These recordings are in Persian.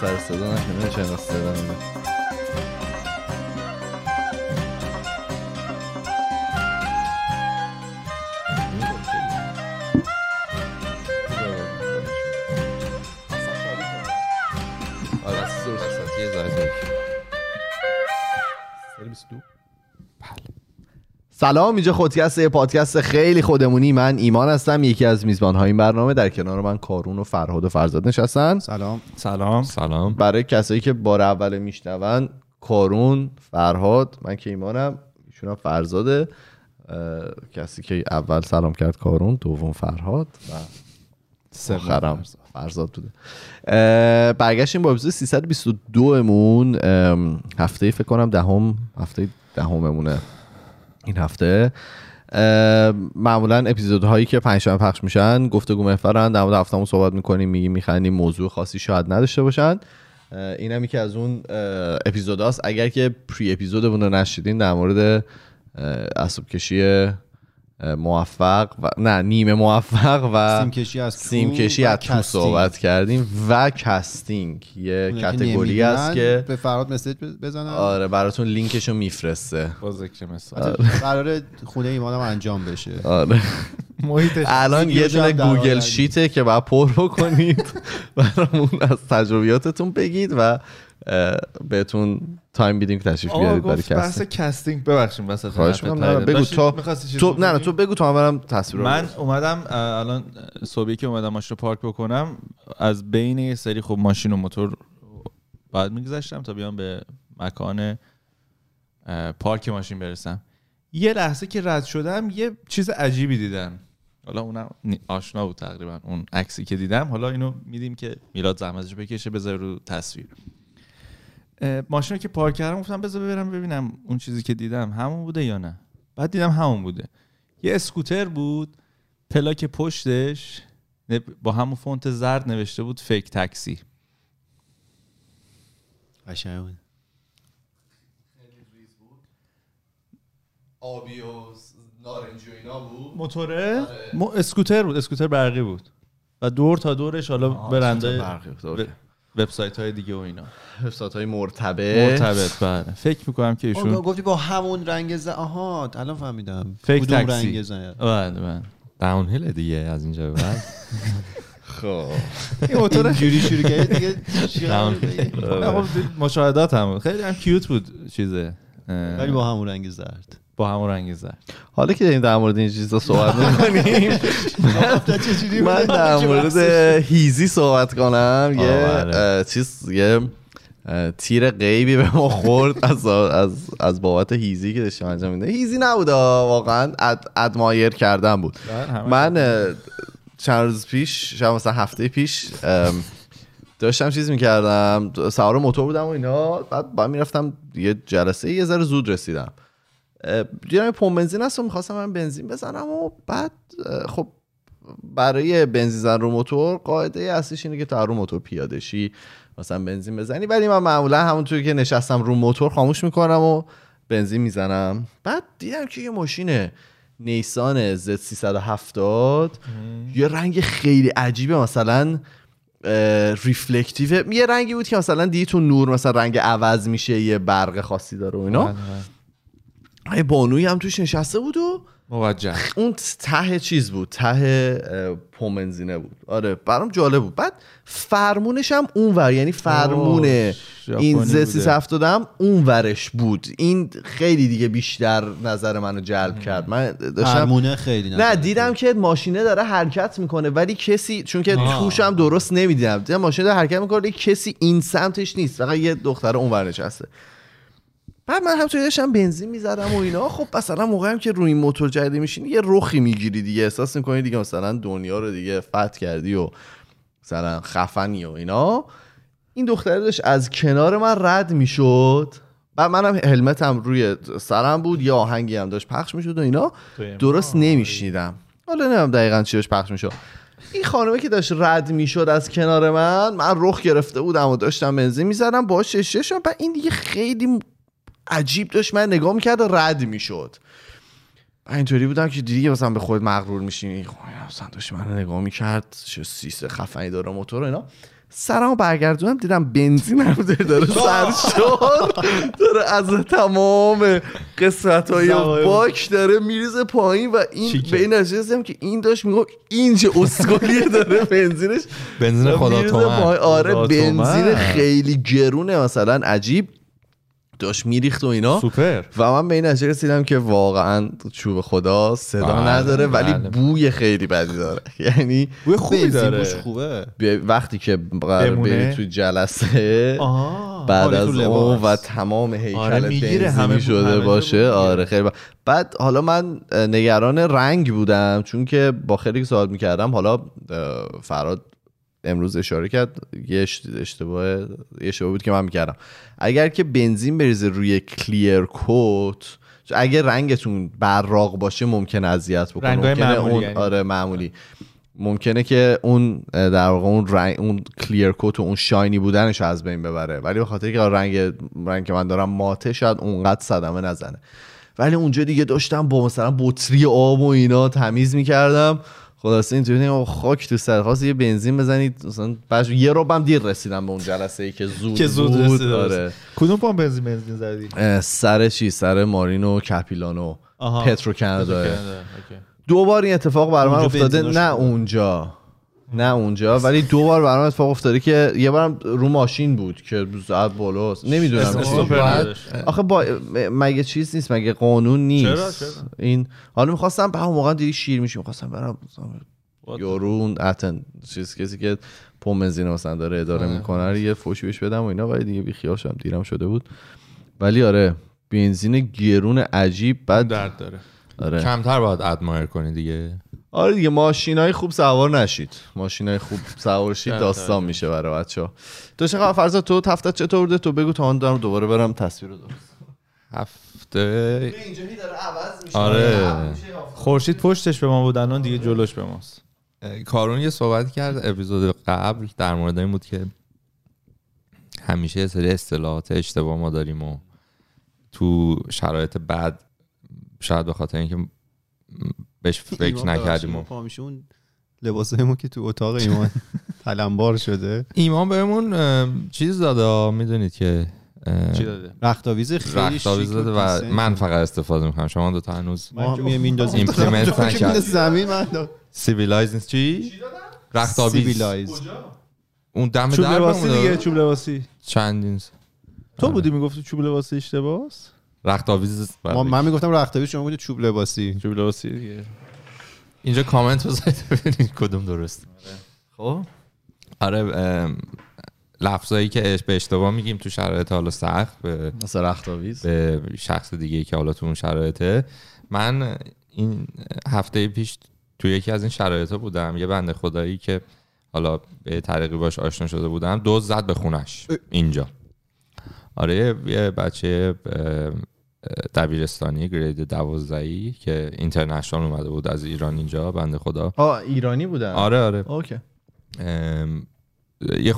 سر صدا نکنه چند صدا نکنه. سلام، اینجا خودکست، یه پادکست خیلی خودمونی. من ایمان هستم، یکی از میزبان‌های این برنامه. در کنار من کارون و فرهاد و فرزاد نشستن. سلام. سلام. سلام. برای کسایی که بار اول میشنون، کارون، فرهاد، من که ایمانم، ایشون هم فرزاده. کسی که اول سلام کرد کارون، دوم فرهاد و سوم فرزاد بوده. برگشتیم با اپیزود 322 مون. هفته فکر کنم هفته دهممونه. این هفته معمولا اپیزودهایی که پنجشنبه پخش میشن گفتگو محورن، در مورد هفته‌مون صحبت میکنیم، میگیم میخندیم، موضوع خاصی شاید نداشته باشن. اینم یکی از اون اپیزوداست. اگر که پری اپیزودمون رو نشیدین، در مورد عصب‌کشی موفق و نه نیمه موفق و سیم‌کشی از تو صحبت کردیم و کاستینگ یه کاتگوری است که به فرهاد مسیج بزنم. آره، براتون لینکشو میفرسته. با ذکر مثال قراره خونه ایمانم انجام بشه. آره، محیطش الان یه دونه گوگل شیته که بعد پر بکنید، برامون از تجربیاتتون بگید و بهتون تایم بیدیم که تشریف بیارید برای کاستینگ. بحث کاستینگ ببخشید واسه بگو تو نه تو بگو تا منم تصویر. من اومدم الان صبحی که اومدم ماشین رو پارک بکنم، از بین یه سری خب ماشین و موتور بعد میگذشتم تا بیام به مکان پارک ماشین برسم. یه لحظه که رد شدم یه چیز عجیبی دیدم. حالا اونم آشنا بود تقریبا اون عکسی که دیدم. حالا اینو میدیم که میلاد زحمتش بکشه بذاره رو تصویر. ماشین رو که پارک کردم گفتم بذار ببرم ببینم اون چیزی که دیدم همون بوده یا نه. بعد دیدم همون بوده. یه اسکوتر بود، پلاک پشتش با همون فونت زرد نوشته بود فیک تاکسی. قشنگ بود. آبی و نارنجی و اینا بود. موتوره؟ اسکوتر بود، اسکوتر برقی بود. و دور تا دورش حالا برنده وبسایت های دیگه و اینا، وبسایت های مرتبط. بله، فکر میکنم که ایشون گفتی با همون رنگ زرد. آها، الان فهمیدم فیک تاکسی رنگ زرد. بله، داون هیل دیگه از اینجا به بعد. خب این موتور اینجوری شروع کرد دیگه. مشاهدات هم خیلی هم کیوت بود چیزه، ولی با همون رنگ زرد. حالا که داریم در مورد این چیزا صحبت می‌کنیم، من در مورد هیزی صحبت کنم. یه چیز، یه تیر غیبی به ما خورد از بابت هیزی که داشتم انجام میدم. هیزی نبود واقعا، ادمایر کردن بود. من چند روز پیش، شاید مثلا هفته پیش، داشتم چیز میکردم، سوار موتور بودم و اینا. بعد میرفتم یه جلسه، یه ذره زود رسیدم. جناب پمپ بنزین هست و میخواستم من بنزین بزنم و بعد خب برای بنزین زدن رو موتور قاعده اصلیش اینه که تا رو موتور پیاده شی مثلا بنزین بزنی، ولی من معمولا همونطوری که نشستم رو موتور خاموش میکنم و بنزین میزنم. بعد دیدم که یه ماشین نیسان Z370 یه رنگ خیلی عجیبه، مثلا ریفلکتیو، یه رنگی بود که مثلا دیدی تو نور مثلا رنگ عوض میشه، یه برق خاصی داره و اینا. یه بانوی هم توش نشسته بود و موجه اون ته چیز بود، ته پومنزینه بود. آره، برام جالب بود. بعد فرمونش هم اونور، یعنی فرمون این Z370 هم اونورش بود. این خیلی دیگه بیشتر نظر منو جلب کرد. من فرمونه خیلی نه، دیدم که ماشینه داره حرکت میکنه ولی کسی، چون که توش هم درست نمیدیدم، دیدم ماشینه داره حرکت میکنه ولی کسی این سمتش نیست، فقط یه دختر اونور نشسته. بعد من همونطوری داشتم بنزین می‌زدم و اینا. خب مثلا موقعی هم که روی موتور جدی میشینی یه رخی میگیری دیگه، احساس می‌کنی دیگه مثلا دنیا رو دیگه فتح کردی و مثلا خفنی و اینا. این دختره داشت از کنار من رد میشد، بعد منم هلمتم روی سرم بود، یه آهنگی هم داشت پخش میشد و اینا، درست نمیشنیدم. حالا نمیدونم دقیقاً چی داشت پخش میشد. این خانومه که داشت رد میشد از کنار من رخ گرفته بودم و داشتم بنزین می‌زدم باهاش ششم. بعد این دیگه خیلی عجیب داشت من نگاه میکرد و رد میشد. اینطوری بودم که دیگه مثلا به خود مغرور میشین، مثلا داشت من نگاه میکرد چه سیسه خفنی داره موتور اینا. سرمو برگردونم دیدم بنزین هم داره سرشار داره از تمام قسمت‌های باک داره میریزه پایین و این به این نشستم که این داشت میگم این چه اسکولیه داره بنزینش بنزین خدا تومن. آره بنزین خیلی گرونه مثلا عجیب داشت میریخت و اینا سوپر. و من به این نتیجه رسیدم که واقعا چوب خدا صدا نداره ولی بوی خیلی بدی داره یعنی بوی خوبی داره خوبه. وقتی که بری تو جلسه بعد از اون و تمام هیکلت بنزینی شده باشه آره خیلی بعد حالا من نگران رنگ بودم چون که با خیلی سوال میکردم حالا فراد امروز اشاره کرد یه اشتباه بود که من میکردم اگر که بنزین بریزه روی کلیر کوت اگر رنگتون براق باشه ممکن اذیت بکنه معمولی اون آره معمولی ممکنه که اون در واقع اون رنگ اون کلیر کوت و اون شاینی بودنش از بین ببره ولی به خاطر که رنگ که من دارم ماته شاید اونقدر صدمه نزنه ولی اونجا دیگه داشتم با مثلا بطری آب و اینا تمیز میکردم خلاص اینجوری نه خاک تو سر خاص یه بنزین بزنید مثلا بعد یه رو هم دیر رسیدم به اون جلسه ای که زود رسید آره کدوم پمپ بنزین زدی سر چی سر مارینو کپیلانو پترو کانادا دو بار این اتفاق برام افتاده نه اونجا ولی دو بار برام اتفاق افتاده که یه بارم رو ماشین بود که زد بالاست نمیدونم آخه مگه چیز نیست مگه قانون نیست چرا؟ این حالا می‌خواستم به اون موقع دیگه شیر میشم می‌خواستم برام یارو اتن چیز کسی که پمپ بنزین مثلا داره اداره میکنه یه فوشی بهش بدم و اینا ولی دیگه بیخیال شدم دیرم شده بود ولی آره بنزین گرون عجیب بعد درد داره آره. کمتر باید ادمایر کنی دیگه آره دیگه ماشینای خوب سوار نشید ماشینای خوب سوار شید داستان میشه برای بچه‌ها تو چقدر فرضا تو هفته چطوره تو بگو تا من دوباره برم تصویر رو درست هفته اینجوری داره عوض میشه آره خورشید پشتش به ما بود الان دیگه جلوش به ماست کارون یه صحبت کرد اپیزود قبل در مورد این بود که همیشه سری اصطلاحات اشتباه ما داریم و تو شرایط بد شاید به خاطر اینکه بهش فکر نکردیم و همیشه اون لباسمون که تو اتاق ایمان تلمبار شده ایمان بهمون چیز داده میدونید که چی داده رختاویز خیلی شیک داده و من فقط استفاده میکنم شما دو تا هنوز ما میندازیم ایمپلمنت نکردیم زمین من سیویلایز چی رختاویز سیویلایز اون دم در بود دیگه چوب لباسی چندین تو بودی میگفتی چوب لباسی اشتباس رختاویز من میگفتم رختاویز شما گفتید چوب لباسی دیگه اینجا کامنت بذارید ببینید کدوم درست خب آره لفظایی که به اشتباه میگیم تو شرایط حالا سخت به مثلا رختاویز به شخص دیگه که حالا تو اون شرایطه من این هفته پیش تو یکی از این شرایطا بودم یه بنده خدایی که حالا به طریقی باش آشنا شده بودم دزد زد به خونش اینجا آره یه بچه دبیرستانی گرید 12 که اینترنشنال اومده بود از ایران اینجا بنده خدا ایرانی بودن آره اوکی یه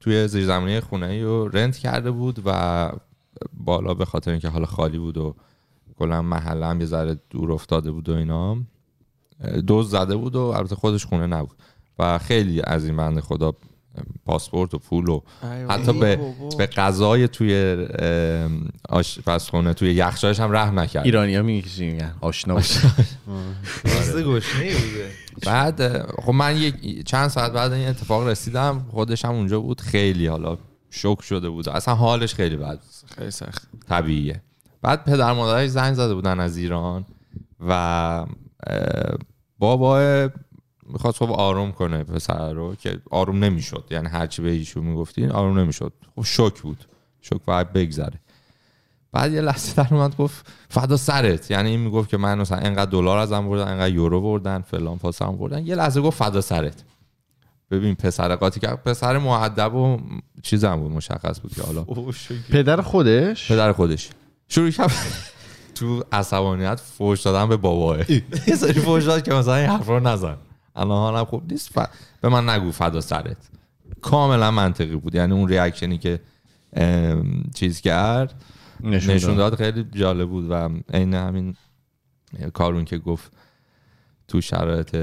توی زیرزمینی خونه‌ای رو رنت کرده بود و بالا به خاطر اینکه حالا خالی بود و کلا محله هم یه ذره دور افتاده بود و اینا دزد زده بود و البته خودش خونه نبود و خیلی از این بنده خدا پاسپورت و پول و حتی به غذای توی آشپزخونه توی یخچالش هم رحم نکرد ایرانی‌ها میگن آشنا باشه راست گوشنه‌ای بوده بعد خب من چند ساعت بعد این اتفاق رسیدم خودش هم اونجا بود خیلی حالا شوک شده بود اصلا حالش خیلی بد خیلی سخت طبیعیه بعد پدر مادرش زنگ زده بودن از ایران و بابا میخواست خب آروم کنه پسر رو که آروم نمیشد یعنی هرچی به ایشون میگفتین آروم نمیشد خب شوک بود شوک باید بگذره بعد یه لحظه در اومد گفت فدا سرت یعنی این میگفت که من مثلا اینقدر دلار ازم بردن اینقدر یورو بردن فلان فاسم بردن یه لحظه گفت فدا سرت ببین پسر قاطی کرد پسر مؤدب و چیزم بود مشخص بود که حالا پدر خودش شروع کرد تو عصبانیت فوش دادن به بابا یه سری فوش داد که مثلا این حرفا نزن الان حالم خوب نیست به من نگو فدا سرت کاملا منطقی بود یعنی اون ریاکشنی که چیز کرد نشون داد خیلی جالب بود و عین همین کارون که گفت تو شرایط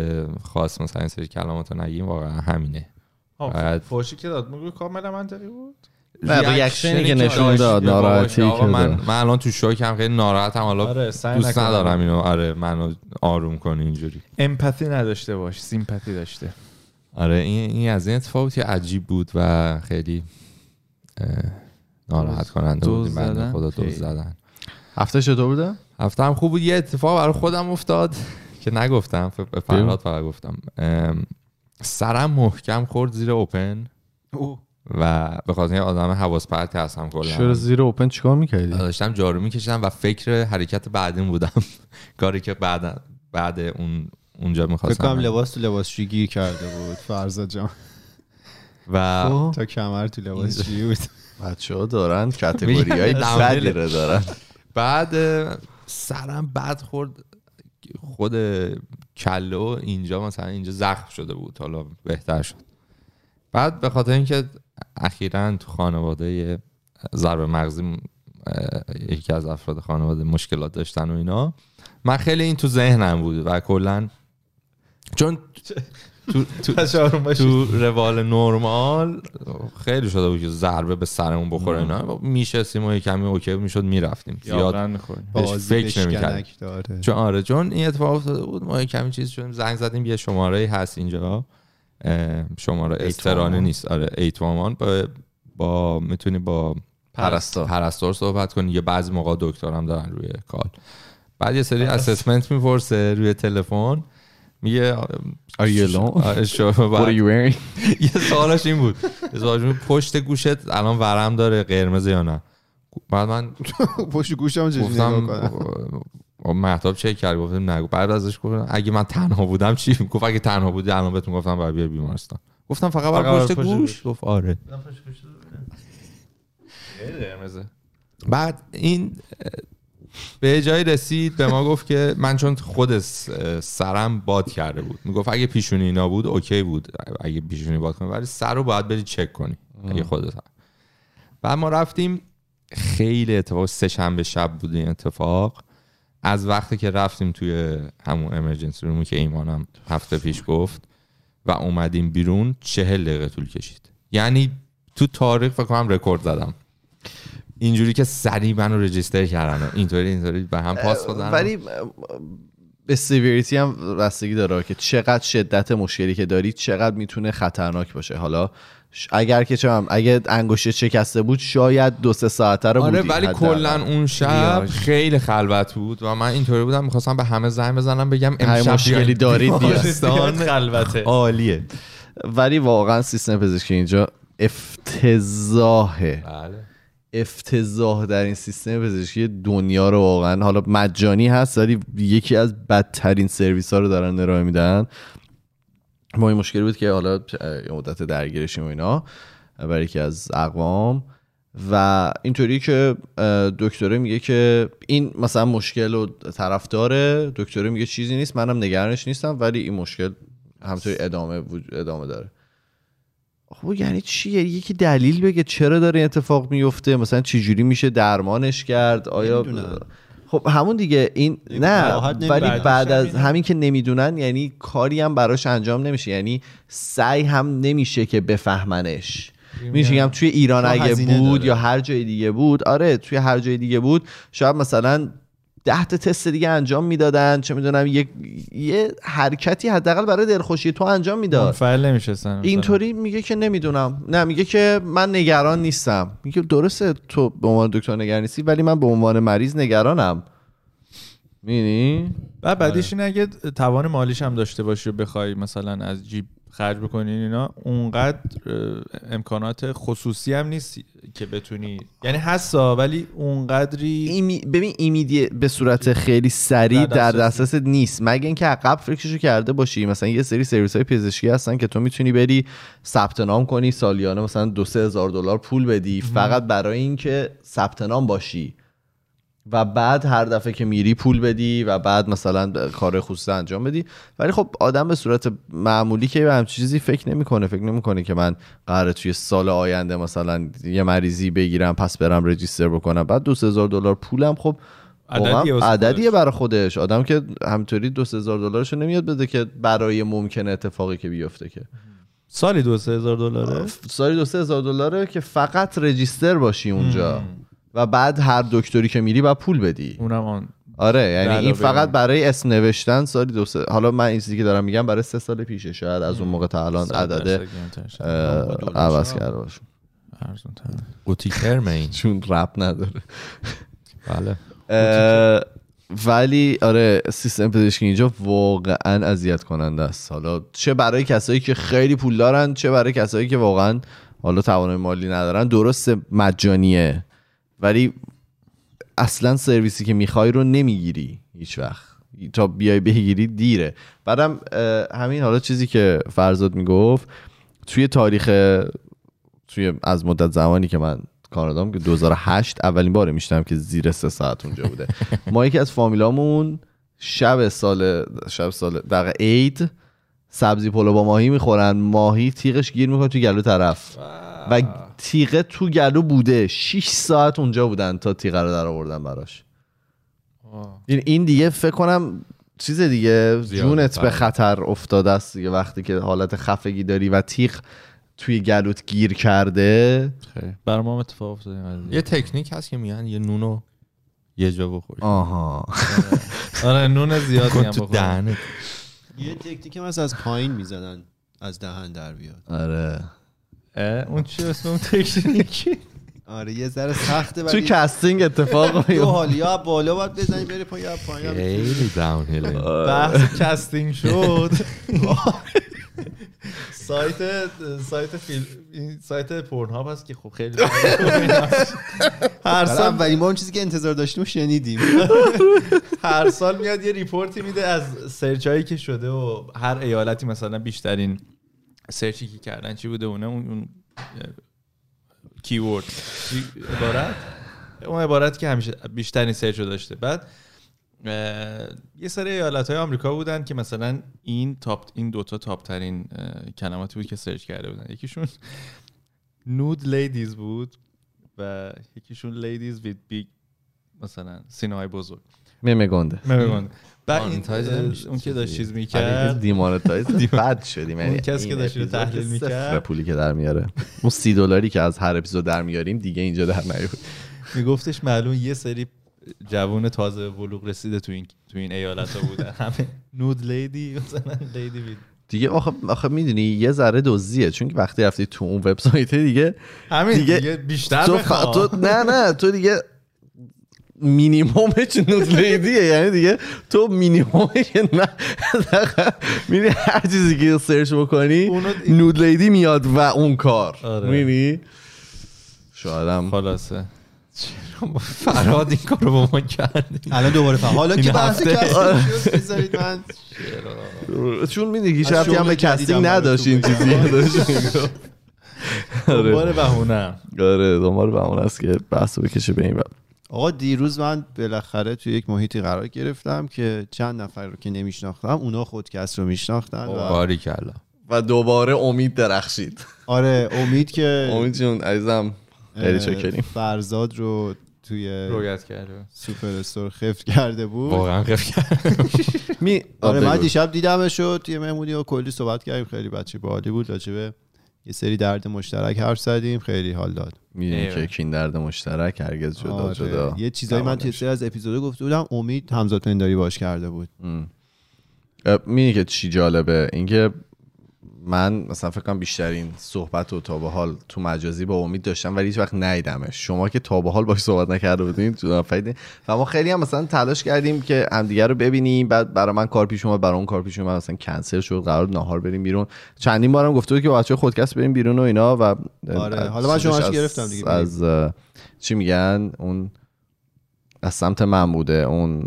خاص مثلا این سری کلماتو نگیم واقعا همینه فوشی که داد میگه کاملا منطقی بود. ریاکشنی که نشون داد ناراحتی که من الان تو شوکم، خیلی ناراحتم، حالا دوست ندارم اینو. آره منو آروم کنی اینجوری. امپاتی نداشته باش، سیمپاتی داشته. آره این از این اتفاقی عجیب بود و خیلی ناراحت کننده بود. بنده خدا دوز زدن. هفته چطور بوده؟ هفته هم خوب بود. یه اتفاق برای خودم افتاد که نگفتم، فرهاد فقط گفتم. سرم محکم خورد زیر اوپن و به خاطر آدم حواس پرت هستم کلا. چرا زیر اوپن چیکار می‌کردی؟ داشتم جارو می‌کشیدم و فکر حرکت بعدیم بودم، کاری که بعد اونجا می‌خواستم. فکر کنم لباس تو لباسشویی گیر کرده بود فرزاد جان و تا کمر تو لباسشویی بود. بچه‌ها دارن کاتگوری‌های بدی رو دارن. بعد سرم بد خورد خود کلو، اینجا مثلا اینجا زخم شده بود، حالا بهتر شد. بعد به خاطر اینکه اخیراً تو خانواده ضرب مغزی یکی از افراد خانواده مشکلات داشتن و اینا، من خیلی این تو ذهنم بود و کلاً چون تو روال نرمال خیلی شده بود که ضربه به سرمون بخوره اینا، میشستیم و یکمی اوکی میشد میرفتیم، زیاد فکر نمی‌کردیم. چون آره چون این اتفاق افتاده بود، ما یکمی چیز شدیم، زنگ زدیم یه شماره هست اینجا، شماره استرانه نیست، آره ایتوامان، با میتونی با پرستار صحبت کنی، یه بعضی موقع دکترم دارن روی کال. بعد یه سری اسسمنت میپرسه روی تلفن، میگه Are you alone? What are you wearing? یه سوالش این بود، پشت گوشت الان ورم داره، قرمز یا نه؟ بعد من پشت گوشم چجوری نگاه کنم؟ مهتاب چک کرد، گفتم نگو. بعد ازش گفتم اگه من تنها بودم چی؟ گفت اگه تنها بودی الان بهتون گفتم برای بیا بیمارستان. گفتم فقط برای پشت گوش؟ گفت آره. بعد این به جای رسید به ما گفت که من چون خود سرم باد کرده بود، میگفت اگه پیشونی اینا بود اوکی بود، اگه پیشونی باد کنه، ولی سر رو باید بری چک کنی اگه خودت. بعد ما رفتیم، خیلی اتفاق سه شنبه شب بود این اتفاق. از وقتی که رفتیم توی همون امرجنسی رومی که ایمانم هفته پیش گفت و اومدیم بیرون 40 دقیقه طول کشید. یعنی تو تاریخ فکر کنم رکورد زدم، اینجوری که سریع منو رجیستر کردن، اینطوری به هم پاس دادن. ولی به سیویریتی هم بستگی داره که چقدر شدت مشکلی که داری چقدر میتونه خطرناک باشه. حالا اگر که چم اگه انگشت شکسته بود شاید 2-3 ساعت رو بودی. آره ولی کلا اون شب خیلی خلوت بود و من اینطوری بودم میخواستم به همه زنگ بزنم بگم امشب مشکلی دارید بیاستان خلوته عالیه. ولی واقعا سیستم پزشکی اینجا افتضاحه. بله افتضاح در این سیستم پزشکی دنیا رو واقعا. حالا مجانی هست ولی یکی از بدترین سرویس ها رو دارن ارائه میدن. ما این مشکل بود که حالا مدت درگیرشیم و اینا برای یکی از اقوام و اینطوری که دکتره میگه که این مثلا مشکل و طرف داره، دکتره میگه چیزی نیست، منم نگرانش نیستم، ولی این مشکل همطوری ادامه داره. خب یعنی چیه؟ یکی دلیل بگه چرا داره اتفاق میفته، مثلا چجوری میشه درمانش کرد، آیا خب همون دیگه این نه. ولی بعد از همین که نمیدونن یعنی کاری هم براش انجام نمیشه، یعنی سعی هم نمیشه که بفهمنش. میگم توی ایران اگه بود یا هر جای دیگه بود، آره توی هر جای دیگه بود شاید مثلا 10 تا تست دیگه انجام میدادن، چه میدونم یه حرکتی حداقل برای دلخوشی تو انجام میداد، منفعل نمیشستن. اینطوری میگه که نمیدونم، نه میگه که من نگران نیستم. میگه درسته تو به عنوان دکتر نگران نیستی ولی من به عنوان مریض نگرانم. میبینی؟ بعد بعدش اینه اگه توان مالیش هم داشته باشی و بخوای مثلا از جیب خرج بکنین اینا، اونقدر امکانات خصوصی هم نیست که بتونی، یعنی هستا ولی اونقدری ببین ایمیدی به صورت خیلی سریع در دسترست نیست، مگه اینکه عقب فکرشو کرده باشی. مثلا یه سری سرویس‌های پزشکی هستن که تو میتونی بری ثبت نام کنی، سالیانه مثلا $2-3 هزار پول بدی فقط برای اینکه ثبت نام باشی و بعد هر دفعه که میری پول بدی و بعد مثلا کار خصوصی انجام بدی. ولی خب آدم به صورت معمولی که به همین چیزی فکر نمیکنه که من قراره توی سال آینده مثلا یه مریضی بگیرم پس برم رجیستر بکنم، بعد $2-3 هزار پولم خب عددیه برای خودش. آدم که همینطوری $2-3 هزار دلارشو نمیاد بده که برای ممکنه اتفاقی که بیفته که سالی $2-3 هزار دلاره؟ سالی $2-3 هزار دلاره که فقط رجیستر باشی اونجا و بعد هر دکتری که میری باید پول بدی. اونم آن آره، یعنی این فقط برای اسم نوشتن سالی $2-3 حالا من این چیزی که دارم میگم برای 3 سال پیشه، شاید از اون موقع تا الان عدد عوض کرده باشه. ارزون تر قوطی کرم این چون رپ نداره. بله ولی آره سیستم پزشکی اینجا واقعا اذیت کننده است، حالا چه برای کسایی که خیلی پول دارن چه برای کسایی که واقعا حالا توانایی مالی ندارن. درسته مجانیه ولی اصلا سرویسی که میخوای رو نمیگیری هیچ وقت، تا بیای بگیری دیره. بعدم همین حالا چیزی که فرزاد میگفت توی تاریخ توی از مدت زمانی که من کانادام که 2008 اولین باره میشتم که زیر 3 ساعت اونجا بوده. ما یکی از فامیلامون شب سال دقیقه عید سبزی پلو با ماهی میخورن، ماهی تیغش گیر میکنه تو گلو طرف و تیغه تو گلو بوده. 6 ساعت اونجا بودن تا تیغه رو در آوردن براش. این دیگه فکر کنم چیز دیگه جونت به خطر افتاده است دیگه، وقتی که حالت خفگی داری و تیغ توی گلوت گیر کرده. برام هم اتفاق افتاد. یه تکنیک هست که میگن یه نونو یه جا بخوری. آها آره نون زیاد میگن بخوری. یه تکنیک هم از پایین میزدن از دهن در بیاد. آره اون چی اسم اون تکنیکی؟ آره یه ذره سخته تو کاستینگ اتفاق میفته. تو حالیا بالا باید بزنی بری پایین پایین. خیلی داون هیل. بحث کاستینگ شد. سایت فیلم این سایت پورن‌هاب هست که خب خیلی هر سال ولی ما اون چیزی که انتظار داشتیم شنیدیم. هر سال میاد یه ریپورتی میده از سرچایی که شده و هر ایالتی مثلا بیشترین سرچی که کردن چی بوده. اون کیورد اون عبارت که همیشه بیشترین سرچ رو داشته. بعد یه سری ایالت‌های آمریکا بودن که مثلا این دوتا تاپ ترین کلماتی بود که سرچ کرده بودن. یکیشون نود لیدیز بود و یکیشون لیدیز وید بیگ مثلا سینه‌های بزرگ. ممه گنده. بعد اون که داشت چیز می‌کرد دیمونتایز بد شدیم، یعنی کسی که داشت تحلیل می‌کرد پولی که در میاره اون $30 که از هر اپیزود در میاریم دیگه اینجا در نیاد. میگفتش معلوم یه سری جوون تازه بلوغ رسیده تو این ایالت‌ها بودن. همه نود لیدی مثلا لیدی وید دیگه. آخه میدونی یه ذره دزدیه، چون که وقتی رفتی تو اون وبسایت دیگه همین دیگه بیشتر بخواد تو نه تو دیگه مینیمومش نود لیدیه، یعنی دیگه تو مینیمومش نه میری هر چیزی که سرچ بکنی نود لیدی میاد و اون کار میبینی. شایدم خلاصه فرهاد این کارو با ما کردی الان دوباره فهم. حالا که بحث کستینگ بذارید من چون میدونی شرطی هم به کستینگ نداشت این چیزی داشت میگم دوباره بهونه. آره دوباره بهونه است که بحثو بکشه به این. آقا دیروز من بالاخره توی یک محیطی قرار گرفتم که چند نفر رو که نمیشناختم اونا خودکست رو میشناختن و باریکلا و دوباره امید درخشید. آره امید جون عزیزم خیلی شکریم. فرزاد رو توی رویت کرده سوپر استور خفت کرده بود، واقعا خفت کرده. آره من دیشب دیدمش توی مهمونی و کلی صحبت کردیم، خیلی بچه باحالی بود. راجبه یه سری درد مشترک حرف زدیم، خیلی حال داد. میدونی که این درد مشترک هرگز جدا یه چیزایی من توی سری از اپیزود گفته بودم، امید همزاد پنداری باش کرده بود. میدونی که چی جالبه اینکه من مثلا فکر کنم بیشترین صحبت رو تا به حال تو مجازی با امید داشتم ولی هیچ وقت ندیدمش. شما که تا به حال باش صحبت نکرده بودین و ما خیلی هم مثلا تلاش کردیم که همدیگه رو ببینیم. بعد برای من کار پیش اومد، برای اون کار پیش اومد، مثلا کنسل شد، قرار ناهار بریم بیرون. چندین بارم گفته بود که بچه‌ها خودکست بریم بیرون و اینا و آره حالا من شماش گرفتم دیگه از چی میگن اون از سمت من بوده اون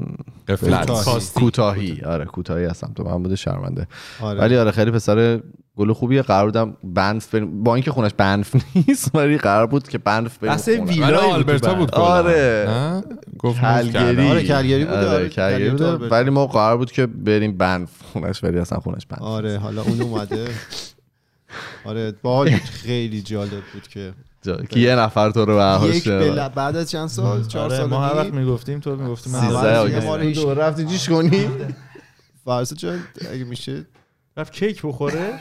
کوتاهی. آره کوتاهی از سمت من بوده، شرمنده. ولی آره خیلی پسر گل خوبیه. قرار بودم بنف بریم، با اینکه خونش بنف نیست ولی قرار بود که بنف بریم. اصلا ویلا آلبرتا بود. آره کلگری بود. آره کلگری بود ولی ما قرار بود که بریم بنف خونش ولی اصلا خونش بنف. آره حالا اون اومده. آره باحال خیلی جالب بود که که یه نفر تو رو بهاش بعد از چند سال 4 سال ما هر وقت میگفتیم تو میگفتیم ما رو رفتی جیش کنی فرض چند اگه میشه رفت کیک بخوره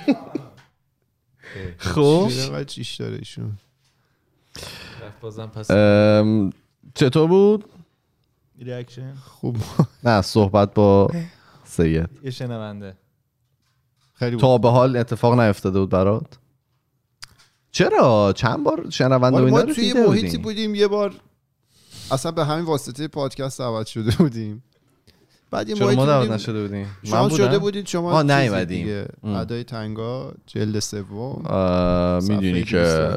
خب چیش داره ایشون بازم. چطور بود ریاکشن؟ خوب نه صحبت با سید یه شنونده خیلی تا به حال اتفاق نیفتاده بود برات؟ چرا چند بار شنونده ما توی محیطی بودیم یه بار اصلا به همین واسطه پادکست عوض شده بودیم. بعد این ما دعوت نشده بودیم. شما شده بودید شما نیومدیم. ادای تنگا جلد سوم. میدونی که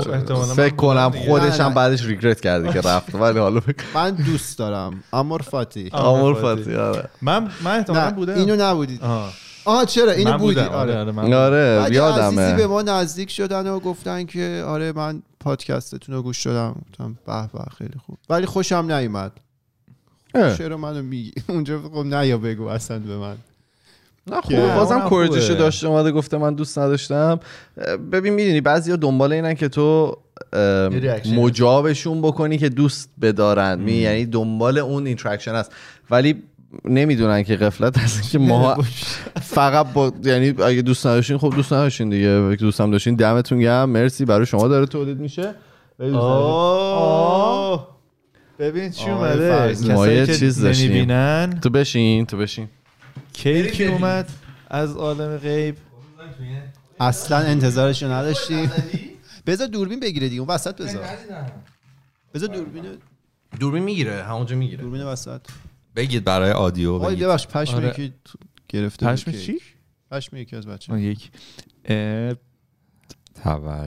فکر کنم خودش هم بعدش ریگرت کرده که رفت. ولی حالا من دوست دارم امیرفتی. امیرفتی آره. من احتمالاً بودم. اینو نبودید. آها چرا اینو بودی؟ آره یادمه. عزیزی به ما نزدیک شدن و گفتن که آره من پادکستتون رو گوش دادم. گفتم به به خیلی خوب. ولی خوشم نیومد. شعر منو میگی اونجا خب نه یا بگو اصلا به من نه خوب بازم کورجشو داشت اومده گفته من دوست نداشتم. ببین میدونی بعضیا دنبال اینن که تو مجابشون بکنی که دوست بدارن، یعنی دنبال اون اینتراکشن هست، ولی نمیدونن که غفلت هست که ما فقط با یعنی اگه دوست نداشتین خب دوست نداشتین دیگه، دوستم داشتین دمتون گرم، مرسی برای شما داره تولید میشه. ببین چی اومده کسایی که نمیبینن. تو بشین کی اومد از عالم غیب اصلا انتظارش رو نداشتیم. بذار دوربین بگیره دیگه، اون وسط بذار دوربین میگیره، همونجا میگیره دوربین وسط. بگید برای آدیو بگید. ببخش پشم یکی گرفته. پشم چی؟ پشم یکی از بچه‌ها یک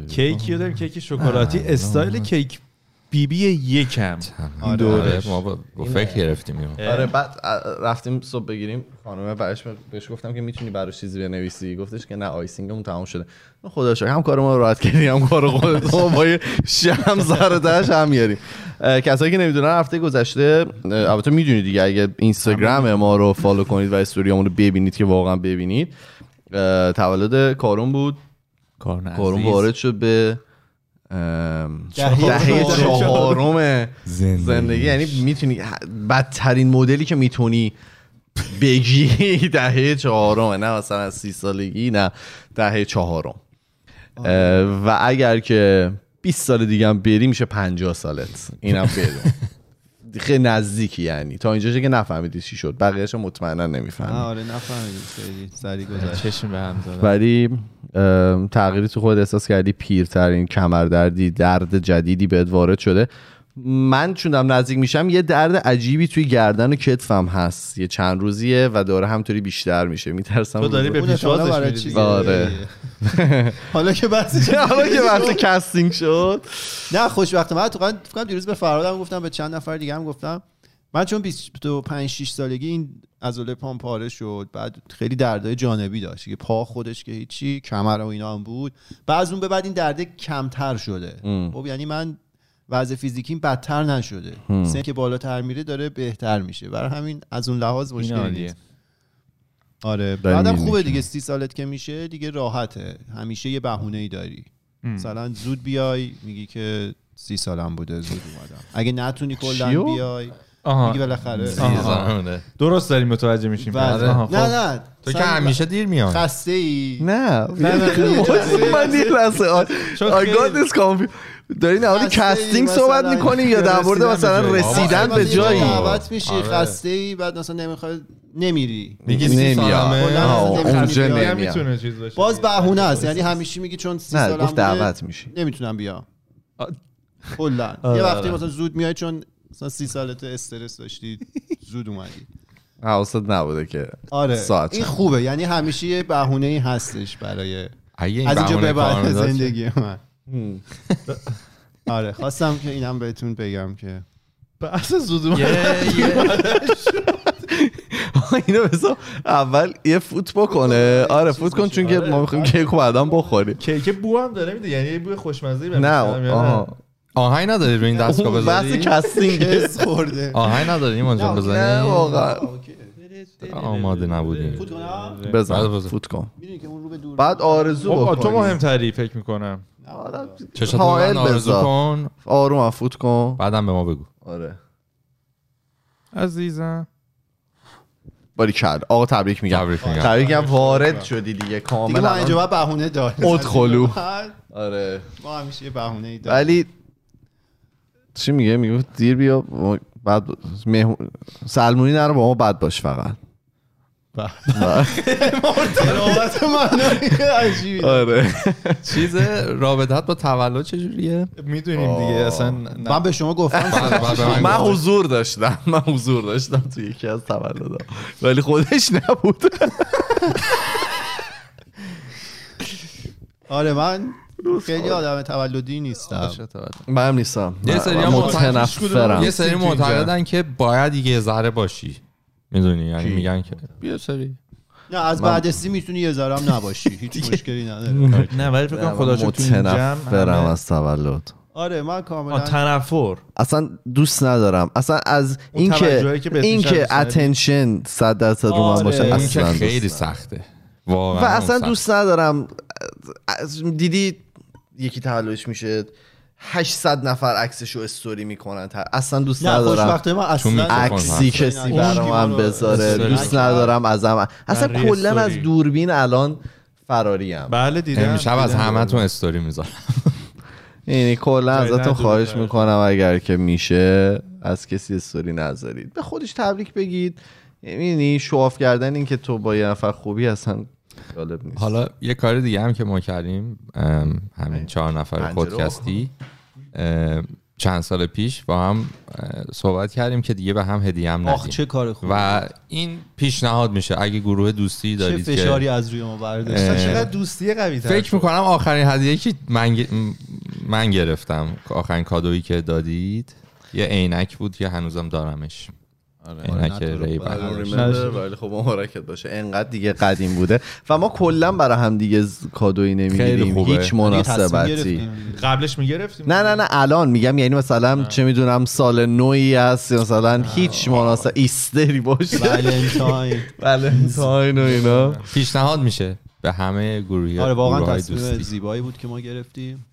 کیکی داریم، کیک شکلاتی استایل کیک بیبی یکم. آره ما با فکر گرفتیم اینو. آره بعد رفتیم صبح بگیریم، خانم بهش گفتم که میتونی براش چیزی بنویسی، گفتش که نه آیسینگمون تمام شده. خدا شکر هم کار ما راحت کردی هم کار خودت ما با شم زردش هم میاریم. کسایی که نمیدونن هفته گذشته البته میدونید دیگه، اگه اینستاگرام ما رو فالو کنید و استوریامون رو ببینید که واقعا ببینید، تولد کارون بود. کارون وارد شد به دهه چهارم زندگی، یعنی میتونی بدترین مدلی که میتونی بگی دهه چهارم، نه مثلا 30 سالگی، نه دهه چهارم. و اگر که 20 سال دیگه هم بری میشه 50 سالت، اینم بدون خیلی نزدیکی، یعنی تا اینجا که نفهمیدی چی شد، بقیه‌اشو مطمئنا نمیفهمی. آره نفهمیدیم، خیلی سری گذشت، چشم به هم زد. ولی تغییری تو خود احساس کردی، پیرترین کمردردی، درد جدیدی بهت وارد شده. من چون دارم نزدیک میشم یه درد عجیبی توی گردن و کتفم هست، یه چند روزیه و داره همطوری بیشتر میشه. میترسم تو داری به پیشوازش میری. آره حالا که بحث کاستینگ شد. نه خوشبختانه تو فکر کنم دیروز به فرهادم گفتم، به چند نفر دیگه هم گفتم، من چون 25 6 سالگی این عضله پام پاره شد، بعد خیلی دردهای جانبی داشت که پا خودش که هیچی، کمر و اینا هم بود، بعد اون به بعد این درد کمتر شده. خب یعنی من وضع فیزیکیم بدتر نشده، سن که بالاتر میره داره بهتر میشه، برای همین از اون لحاظ مشکلی نیست. آره بعدم خوبه دیگه، 30 سالت که میشه دیگه راحته، همیشه یه بهونه‌ای داری، مثلا زود بیای میگی که 30 سالم بوده زود اومدم، اگه نتونی کلا بیای میگی بالاخره. درست داریم متوجه میشیم. نه تو که همیشه دیر میای. خسته ای؟ نه من دیر رسه. I got this confused. دارین اولی کاستینگ صحبت میکنیم یا در مورد مثلا رسیدن به جایی؟ دعوت میشی، خسته ای، بعد مثلا نمیخواد نمیری، میگی نمیام، میتونه چیز باشه، باز بهونه است. یعنی همیشه میگی چون 30 سالم گفت دعوت میشی نمیتونم بیام کلا. یه وقتی مثلا زود میای چون مثلا 30 سالت استرس داشتی زود اومدی، حواست نبوده که ساعت. این خوبه، یعنی همیشه یه بهونه‌ای هستش برای از اینجا به بعد زندگی من. آره خواستم که اینم بهتون بگم که بحث زود اومدن شد. اینو بذار اول یه فوت بکنه. آره فوت کن، چون که ما میخوایم کیک بعداً بخوریم. کیک بو هم داره میده، یعنی بوی خوشمزه‌ای به نه آهنگ نداره روی این دستگاه بذاری، بحث کاستینگ است خورده، آهنگ نداره این منجا بزنی. نه واقعا آماده نبودیم. بذار فوت کن بعد آرزو بکنی. تو مهم‌تری فکر می‌کنم. چشات من آرزو کن، آروم فوت کن، بعدم به ما بگو. آره عزیزم باریکلا آقا تبریک میگم. تبریک میگم. وارد شدی دیگه کاملا. دیگه ما اینجا بهونه داریم. ادخلو. آره. ما همیشه بهونه‌ای داریم. ولی چی میگه؟ میگه دیر بیا بعد سلمونی نرو با ما بد باش فقط. رابطه معنی عجیبی. آره. چیز رابطت با تولد چجوریه؟ میدونیم دیگه اصلا. من به شما گفتم من حضور داشتم. توی یکی از تولدها ولی خودش نبود. آره من خیلی آدم تولدی نیستم. من هم نیستم. یه سری معتقدن که باید یه ذره باشی. میدونی یعنی میگن که بیا سری نه از بعدسی میتونی یه ذره هم نباشی هیچ مشکلی نداره. نه ولی فکر کنم خدا شکر تو این جمع از تولد. آره من کاملا تنفر اصلا دوست ندارم اصلا از این که اتنشن 100% رو من باشه اصلا خیلی سخته واقعا و اصلا دوست ندارم. دیدی یکی تولدش میشه 800 نفر عکسشو استوری میکنن اصلا دوست ندارم. خوشبختی من اصلا عکسی کسی برام بذاره دوست ندارم ازم اصلا کلا از دوربین الان فراری ام. بله دیدم امشب از همتون استوری میذارم. یعنی کلا ازتون خواهش میکنم اگر که میشه از کسی استوری نذارید. به خودش تبریک بگید. یعنی شواف کردن این که تو با یه نفر خوبی هستن جالب نیست. حالا یه کار دیگه هم که ما کردیم همین 4 نفر پادکستی چند سال پیش با هم صحبت کردیم که دیگه به هم هدیه هم ندیم. آخ چه کار خوبه. و این پیشنهاد میشه اگه گروه دوستی دارید که چه فشاری از روی ما برداشتن چقدر دوستی قوی تر. فکر میکنم آخرین هدیه که من گرفتم آخرین کادویی که دادید یه عینک بود که هنوزم دارمش. ولی خب مبارکت باشه انقدر دیگه قدیم بوده و ما کلا برای هم دیگه کادویی نمیگیریم هیچ مناسبتی. قبلش میگرفتیم. نه الان میگم یعنی مثلا چه میدونم سال نوی است مثلا هیچ مناسب ایستری باشه ولنتاین و اینا پیشنهاد میشه به همه گروه. آره واقعا تصمیم زیبایی بود که ما گرفتیم.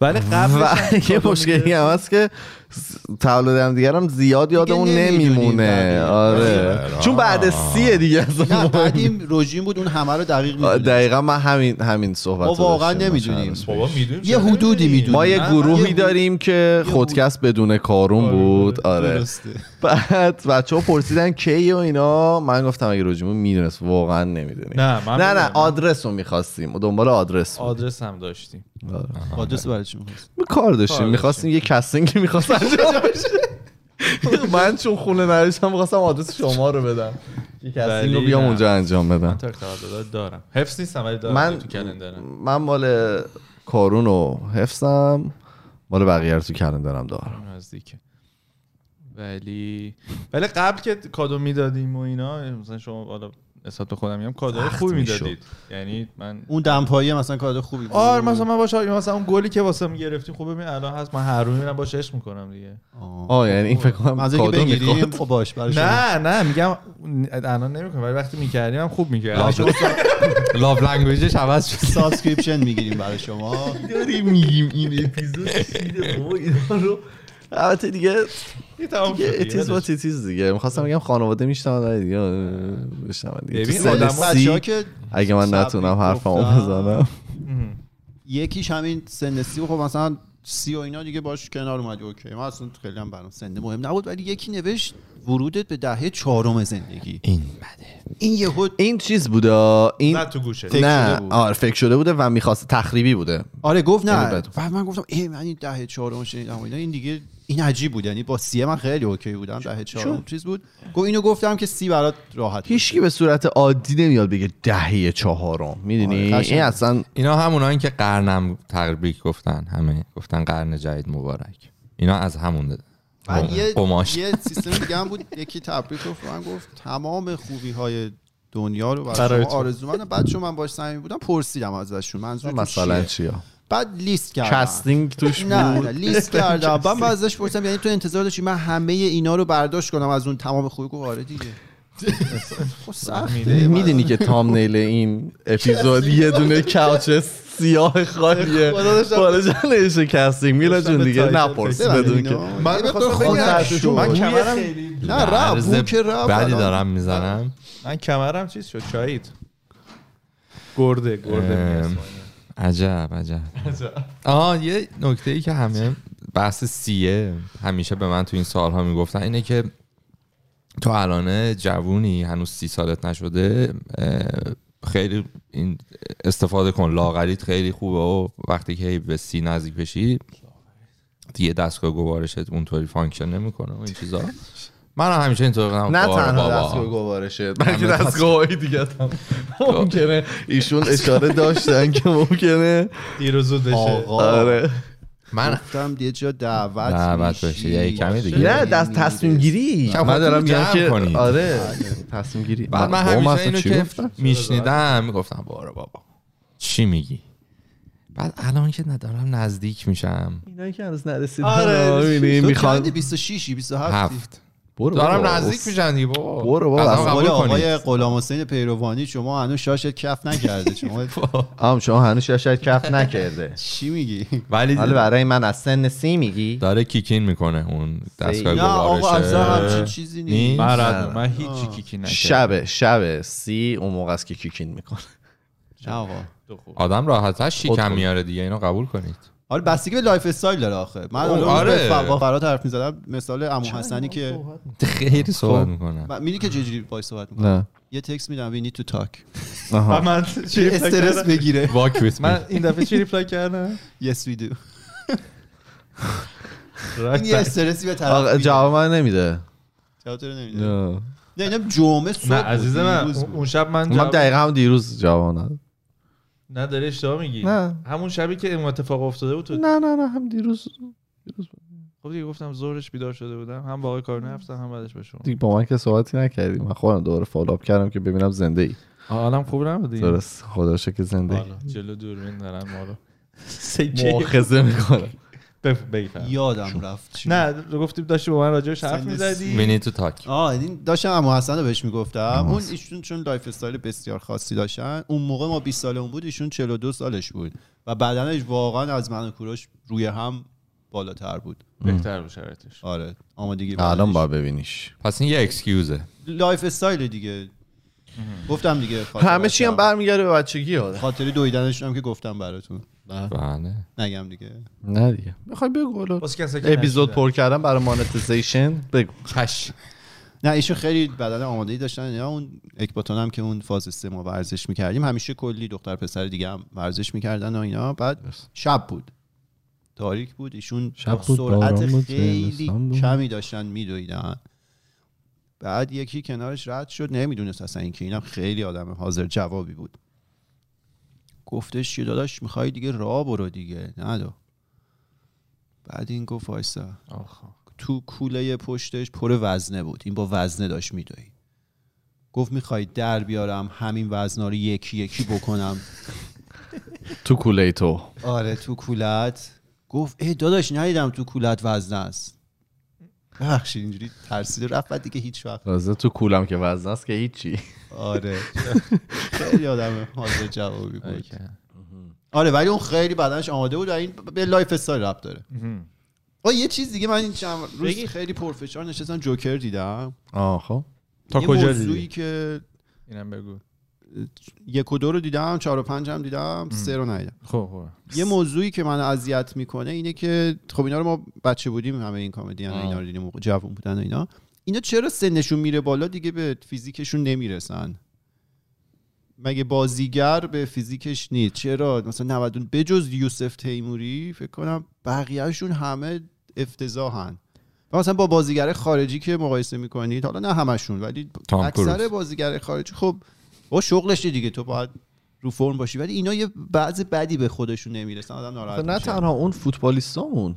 ولی قبلش یه مشکلی هم هست که تولد هم دیگه هم زیاد یادمون نمیمونه. آره چون بعد 30 دیگه نه قدیم رژیم بود اون همه رو دقیق میدونیم. دقیقاً من همین صحبت رو داشتم. ما واقعا نمیدونیم. بابا میدونیم یه حدودی میدونیم. ما یه گروهی داریم که خودکست بدون کارون بود. آره بعد بچه‌ها پرسیدن کی و اینا من گفتم اگه رژیمو میدونست واقعا نمیدونیم. نه آدرس رو می‌خواستیم و دنبال آدرس هم داشتیم. آدرس برای چی می‌خواستیم؟ کار داشتیم می‌خواستیم یه کاستینگ می‌خواستیم من چون خونه نرشتم می‌خواستم آدرس شما رو بدم یه کسی رو بیام اونجا انجام بدم. من تولدات دارم حفظ نیستم ولی دارم تو کلندرم. من مال کارون رو حفظم مال بقیه رو تو کلندرم دارم نزدیکه. ولی قبل که کادو میدادیم و اینا مثلا شما حالا حساب خودم میگم کادوهای خوبی میدادید یعنی من اون دمپایی مثلا کادو خوبی بود. آره مثلا من باشه مثلا اون گلی که واسه من گرفتیم خوبه ببین الان هست من هر روز میرم باش عشق میکنم دیگه. یعنی این فکر کنم از اینکه بگیریم خب باش برش نه میگم الان نمیکنم ولی وقتی میکردیم هم خوب میکردیم. لاف لنگویجش عوض شد. سابسکرپشن میگیریم برای شما داریم میگیم این اپیزود چیه بابا اینا رو البته دیگه it is what it is دیگه. می‌خواستم بگم خانواده میشنون دیگه بشنون دیگه آدم بچه‌ها که اگه من نتونم حرفمو بزنم یکیش همین سن 30 خب مثلا 30 و اینا دیگه باش کنار اومد اوکی. من اصلا خیلی هم برام سن مهم نبود ولی یکی نوشت ورودت به دهه 4م زندگی این بده این یهو این چیز بوده این نه تو گوشه نه آره فکر شده بوده و می‌خواست تخریبی بوده. آره گفت نه بعد من گفتم ای من این دهه 4م شنیدم اینا این دیگه این عجیب بود یعنی با سی من خیلی اوکی بودم دهه 4 چیز بود گفت اینو گفتم که سی برات راحت هیچکی به صورت عادی نمیاد بگه دهه 4م میدونی این اصلا اینا همونان که قرنم تبریک گفتن همه گفتن قرن جدید مبارک اینا از همون داد. یه سیستم دیگه هم بود یکی تبریک گفت من گفت تمام خوبی های دنیا رو برای شما آرزومندم. بعد چون من باش صمیمی بودم پرسیدم ازشون منظور مثلا چیه بعد لیست کردم کاستینگ توش بود. نه لیست کردم بعد ازش پرسیدم یعنی تو انتظار داشتی من همه اینا رو برداشت کنم از اون تمام خوبی گفت آره دیگه. خب سخته میدونی که تامنیل این اپیزود یه دونه کاوچس سیاه خالیه بالاشان شکستیم. میلاد جون دیگه نپرس بدون که من میخواستم من کمرم نه رب که رب بعدی دارم میزنم. من کمرم چیز شد چایید گرده عجب. آه یه نکته ای که همه بحث سیه همیشه به من تو این سالها میگفتن اینه که تو الان جوونی هنوز 30 سالت نشده، خیلی این استفاده کن، لاغریت خیلی خوبه و وقتی که به 30 نزدیک بشی دیگه دستگاه گوارشت اونطوری فانکشن نمیکنه و این چیزا. من همیشه اینطور بودم، نه تنها دستگاه گوارشه بلکه دستگاه‌های دیگه هم ممکنه. ایشون اشاره داشتن که ممکنه دیر زود بشه. آره من گفتم یه جا دعوت بشه یه کمی دیگه، نه دست تصمیم گیری. من دارم میگم که آره تصمیم گیری. بعد من همیشه اینو که میشنیدم میگفتم باره بابا چی میگی. بعد الان که ندارم نزدیک میشم اینایی که هنوز نرسیدن. آره میخوام 26 27 دارم نزدیک میشن دیگه بابا. برو بابا اصلا آقای غلامحسین پیروانی شما هنوز شاشت کف نکرده. شما هنوز شاشت کف نکرده چی میگی؟ ولی برای من از سن 30 میگی داره کیکین میکنه اون دستگاه گوارشه. آقا اصلا همچین چیزی نیست. من هیچی کیکین نکردم. شب 30 اون موقع است که کیکین میکنه. آقا آدم راحتش شیکم میاره دیگه، اینو قبول کنید. آره بستگی به لایف استایل داره آخه. من آره با فرهاد حرف می‌زدم مثال عمو حسنی که خیلی صحبت می‌کنه. می‌بینی که چجوری پای صحبت می‌کنه. یه تکست میدم وی نید تو تاک. آها. من استرس بگیره. واکویت من این دفعه چی ریپلای کردم؟ یس وی دو. این استرسی به طرف جواب من نمیده. جواب تو نمیده. نه. اینم جمعه صبح. نه عزیز من اون شب من دقیقاً هم دیروز جواب ندادم. نه داره اشتباه میگی. همون شبی که این اتفاق افتاده بود تو. نه هم دیروز خب دیگه گفتم ظهرش بیدار شده بودم، هم با آقای کارون رفتم هم بعدش با شما. دیگه با من که صحبتی نکردیم. من خودم دوباره فالوآپ کردم که ببینم زنده ای. حالم خوب نبودی؟ درست خدا شکر زنده ای. جلو دوربین دارم ما رو مؤاخذه میکنم. یادم رفت نه گفتیم داشتی با من راجعش حرف می‌زدی منی تو تاک. این داشتم عمو حسن رو بهش میگفتم. اون ایشون چون لایف استایل بسیار خاصی داشتن. اون موقع ما 20 سالمون بود، ایشون 42 سالش بود و بدنش واقعا از من و کوروش روی هم بالاتر بود. بهتر بود شرایطش. آره آمادگی الان با ببینیش. پس این یه اکسکیوزه لایف استایل دیگه. گفتم دیگه همه چی هم برمیگره به بچگی. خاطری دویدنش هم که گفتم براتون. بله نگم دیگه. نه دیگه میخوای بگو الان اپیزود پر کردم برای مانتیزیشن بگو. خش نه ایشون خیلی بدن آماده‌ای داشتن. یا اون اکباتون هم که اون فاز 3 ما ورزش میکردیم همیشه کلی دختر پسر دیگه هم ورزش میکردن و اینا. بعد شب بود تاریک بود ایشون سرعت خیلی کمی داشتن میدویدن. بعد یکی کنارش رد شد نمیدونست اصلا اینکه اینم خیلی آدم حاضر جوابی بود. گفتش چی داداش میخوای دیگه راه برو دیگه ندو. بعد این گفت وایسا. تو کوله پشتش پر وزنه بود. این با وزنه داشت میدوید. گفت میخوای در بیارم همین وزنا رو یکی یکی بکنم تو کوله تو. آره تو کولت. گفت ای داداش ندیدم تو کولت وزنه است. بخشید اینجوری ترسید رفت. بعد دیگه هیچ وقت رازه تو کولم که وزن است که هیچی. آره خیلی آدم حاضر جوابی بود. آره ولی اون خیلی بدنش آماده بود و این به لایف استایل ربط داره. یه چیز دیگه من این چند روز خیلی پرفشار نشستم جوکر دیدم. خب تا کجا دیدی؟ که اینم بگو. 1 و 2 رو دیدم، 4 و 5 هم دیدم، 3 رو ندیدم. خب یه موضوعی که من اذیت میکنه اینه که خب اینا رو ما بچه بودیم همه این کمدین اینا رو دیدیم جوون بودن و اینا چرا سنشون میره بالا دیگه به فیزیکشون نمیرسن؟ مگه بازیگر به فیزیکش نیست؟ چرا مثلا 90 بجز یوسف تیموری فکر کنم بقیه‌شون همه افتضاحن. مثلا با بازیگر خارجی که مقایسه میکنید، حالا نه همشون ولی اکثر بازیگر خارجی خب و شغلش دیگه تو باید رو فرم باشی. ولی اینا یه بعض بدی به خودشون نمیرسن آدم ناراحت میشه. نه تنها اون فوتبالیستامون.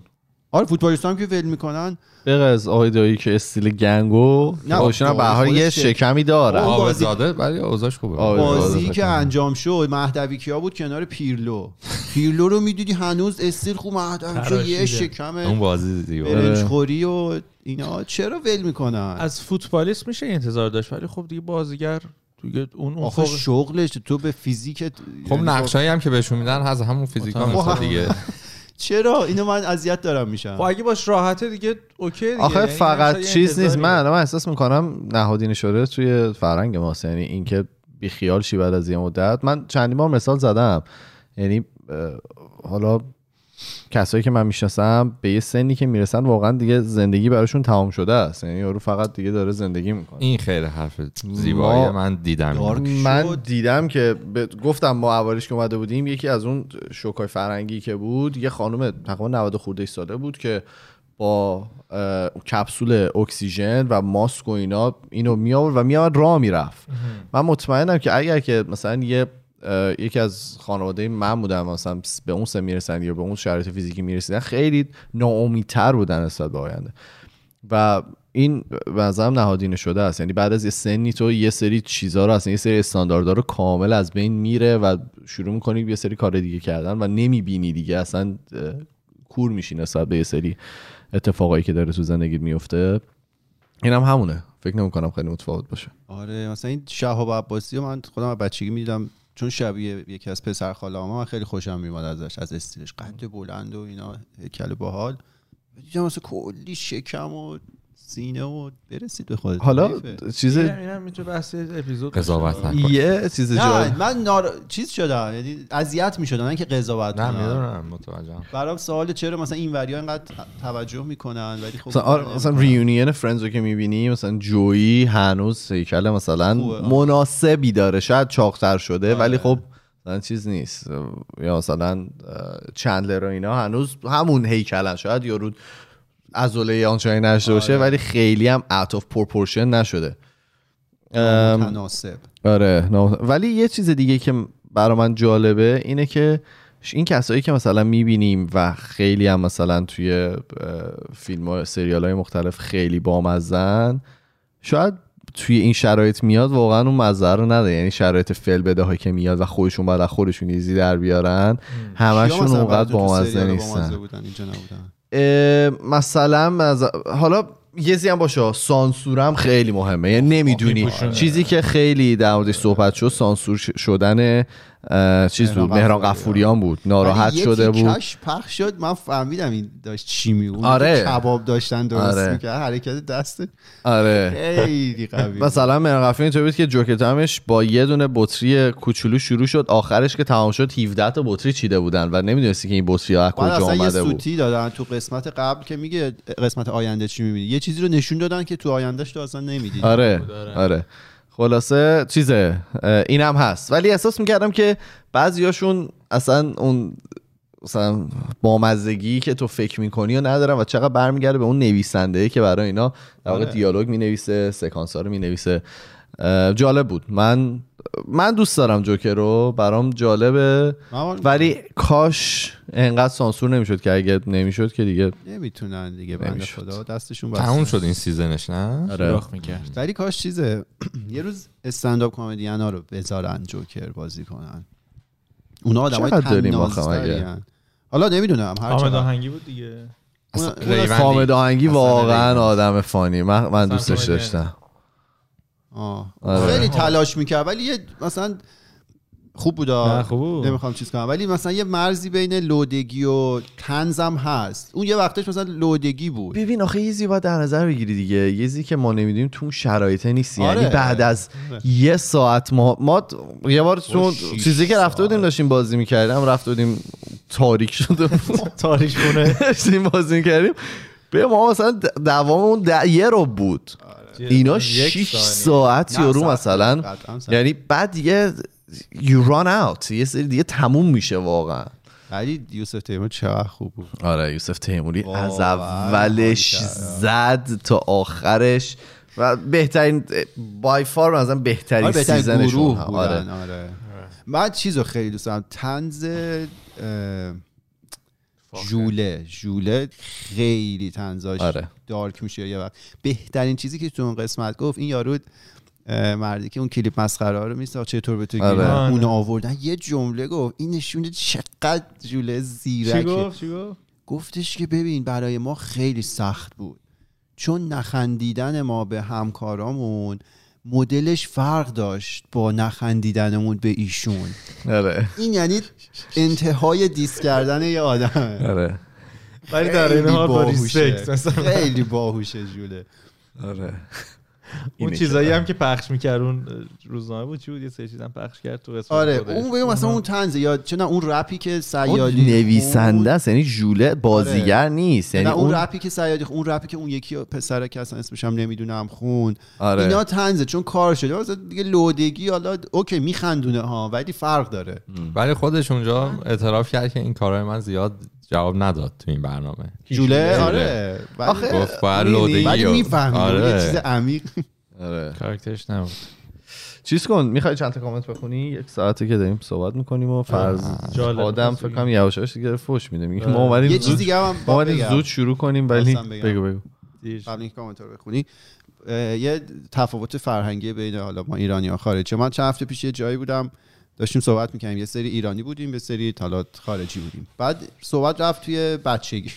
آره فوتبالیستام که ول میکنن بغض آیدایی که استیل گنگو باشون به هر یه شکمی داره. آوازاده ولی اوضاعش خوبه. بازی که انجام شد مهدوی کیا بود کنار پیرلو رو میدیدی هنوز استیل خوب مهدوی یه شکم اون بازی دیگه برنجخوری و اینا. چرا ول میکنن؟ از فوتبالیست میشه انتظار داشت ولی خب دیگه بازیگر دیگه اون آخه شغلش تو به فیزیکت خب نقشایی هم که بهشون میدن از همون فیزیکا میشه دیگه. چرا اینو من اذیت دارم میشم؟ خب اگه باش راحته دیگه اوکی دیگه. آخه فقط چیز نیست، من احساس میکنم نهادین شوره توی فرهنگ ماست، یعنی اینکه بی خیال شی بعد از یه مدت. من چندین بار مثال زدم، یعنی حالا کسایی که من میشناسم به یه سنی که میرسن واقعا دیگه زندگی براشون تمام شده است، یعنی یارو فقط دیگه داره زندگی میکنه. این خیلی حرف زیبایی من دیدم، من دیدم که گفتم ما اولش که اومده بودیم یکی از اون شوکای فرنگی که بود یه خانم تقریبا 90 خورده ساله بود که با کپسول اکسیژن و ماسک و اینا اینو میآورد و میآورد راه میرفت. من مطمئنم که اگر که مثلا یکی از خانواده من بودن مثلا به اون سن میرسن یا به اون شرایط فیزیکی میرسیدن خیلی ناامیدتر بودن نسبت به آینده و این بنظرم نهادینه شده است. یعنی بعد از یه سنی تو یه سری چیزا رو اصلا یه سری استانداردها رو کامل از بین میره و شروع می‌کنی یه سری کار دیگه کردن و نمیبینی دیگه، اصلا کور میشی نسبت به یه سری اتفاقایی که داره تو زندگیت میفته. اینم همونه، فکر نمی‌کنم خیلی متفاوت باشه. آره مثلا این شهاب عباسی من خودم از بچگی می‌دیدم، چون شبیه یکی از پسر خاله‌هام، من خیلی خوشم میاد ازش، از استیلش، قد بلند و اینا، هیکل باحال. دیدم مثلا کلی شکم و سینه و برسید به خودت. حالا چیز اینم میتونه بحث اپیزود قضاوت نکنه. یه چیز جالب من چیز شدم، یعنی اذیت میشدم، نه که قضاوت کنم. نمیدونم، متوجهم. برام سوال چرا مثلا این وریا اینقدر توجه میکنن ولی خب مثلا ریونین فرندز رو که میبینی مثلا جویی هنوز هیکل مثلا مناسبی داره، شاید چاق‌تر شده ولی خب مثلا چیز نیست، یا مثلا چندلر و اینا هنوز همون هیکلن، شاید یارو عضله آنچنانی نشده باشه ولی خیلی هم out of proportion نشده، متناسب. آره ولی یه چیز دیگه که برای من جالبه اینه که این کسایی که مثلا میبینیم و خیلی هم مثلا توی فیلم ها سریال های مختلف خیلی بامزن، شاید توی این شرایط میاد واقعا اون مزه رو نده، یعنی شرایط فعل بداهایی که میاد و خودشون بعد از خودشون ایزی در بیارن همشون اونقدر بامزه نیستن. مثلا حالا یه زیان باشه سانسورم خیلی مهمه، یعنی نمیدونی چیزی که خیلی در موردش صحبت شد سانسور شدن چیز بود، مهران قفوریان بود، ناراحت شده بود، یه تیکش پخش شد، من فهمیدم این داشت چی میگفت. آره کباب داشتن درست میکرد، حرکت دست خیلی قوی. مثلا مهران قفوریان اینطوری بود که جوکر تمش با یه دونه بطری کوچولو شروع شد، آخرش که تمام شد 17 تا بطری چیده بودن و نمیدونستی که این بطری ها از کجا اومده بود. بعد اصلا یه سوتی دادن تو قسمت قبل که میگه قسمت آینده چی میبینی، یه چیزی رو نشون دادن که تو آیندهش تو اصلا نمیدید. آره خلاصه چیزه اینم هست، ولی احساس میکردم که بعضیاشون اصلا اون مثلا بامزگی که تو فکر میکنی و ندارم و چقدر برمیگرده به اون نویسنده‌ای که برای اینا در واقع دیالوگ مینویسه، سکانس‌ها رو مینویسه. جالب بود، من دوست دارم جوکر رو، برام جالبه، ولی کاش انقدر سانسور نمیشد، که اگه نمیشد که دیگه نمیتونن دیگه، بنده خدا دستشون بسته، تموم شد این سیزنش، نه راخ میکرد. ولی کاش چیزه یه روز استندآپ کمدین ها رو بذارن جوکر بازی کنن، اونا آدمای تناسن. حالا نمیدونم، هر چقدر آهنگی بود دیگه فامد آهنگی، واقعا آدم فانی، من دوستش داشتم. خیلی تلاش میکرد ولی یه مثلا خوب بود، نمیخوام چیز کنم، ولی مثلا یه مرزی بین لودگی و طنزم هست. اون یه وقتش مثلا لودگی بود. ببین آخه یه چیزی باید در نظر بگیری دیگه، یه چیزی که ما نمیدونیم تو اون شرایط نیست. یعنی بعد از یه ساعت ما یه بار تو چیزی که رفته بودیم داشتیم بازی میکردیم، رفته بودیم تاریک شده بود، تاریک خونه داشتیم بازی میکردیم، به ما مثلا دواممون یه رو بود، اینا 6 ساعت یارو مثلا، یعنی بعد یه you run out، یه سری دیگه تموم میشه واقعا. ولی یوسف تیموری چقدر خوب بود. آره یوسف تیموری از اولش زد تا آخرش و بهترین بای فار مثلا بهترین سیزنش بود. آره من چیزو خیلی دوست دارم، طنز جوله خیلی طنزاش دارک میشه یه وقت. بهترین چیزی که تو اون قسمت گفت این یارو مردی که اون کلیپ مسخره ها رو میساخت چطور به تو اون آوردن، یه جمله گفت این نشونه چقدر جوله زیرکه. چی گفت؟ گفتش که ببین برای ما خیلی سخت بود چون نخندیدن ما به همکارامون مدلش فرق داشت با نخندیدنمون به ایشون. آره. این یعنی انتهای دیس کردن یه آدم. آره. ولی در این حال با ریسپکت مثلا خیلی باهوشه جوله. آره. اون چیزایی هم که پخش می‌کرد اون روزنامه بود چی بود یه سری چیزا پخش کرد تو قسمت. آره اون ببین مثلا اون طنز یا چون اون رپی که سیادی نویسنده است یعنی جوله بازیگر آره. نیست یعنی اون رپی که سیادی اون رپی که اون یکی پسره که اصلا اسمش هم نمیدونم خوند آره. اینا طنزه چون کار شده مثلا دیگه لودگی حالا اوکی میخندونه ها ولی فرق داره ولی خودش اونجا اعتراف کرد که این کارهای من زیاد جواب نداد تو این برنامه جوله آره ولی میفهمید آره. یه چیز عمیق آره کاراکترش نبود چیز کن میخوای چند تا کامنت بخونی یک ساعته که داریم صحبت میکنیم و فرض آدم فکر کنم یواشاش دیگه فوش میده میگه ما اومدیم یه چیز دیگه هم اومدیم زود شروع کنیم ولی بگو قبل اینکه کامنت رو بخونی یه تفاوت فرهنگی بین حالا ما ایرانی‌ها خارجی ما چند هفته پیش یه جایی بودم داشتیم صحبت میکنیم یه سری ایرانی بودیم یه سری طالات خارجی بودیم بعد صحبت رفت توی بچگی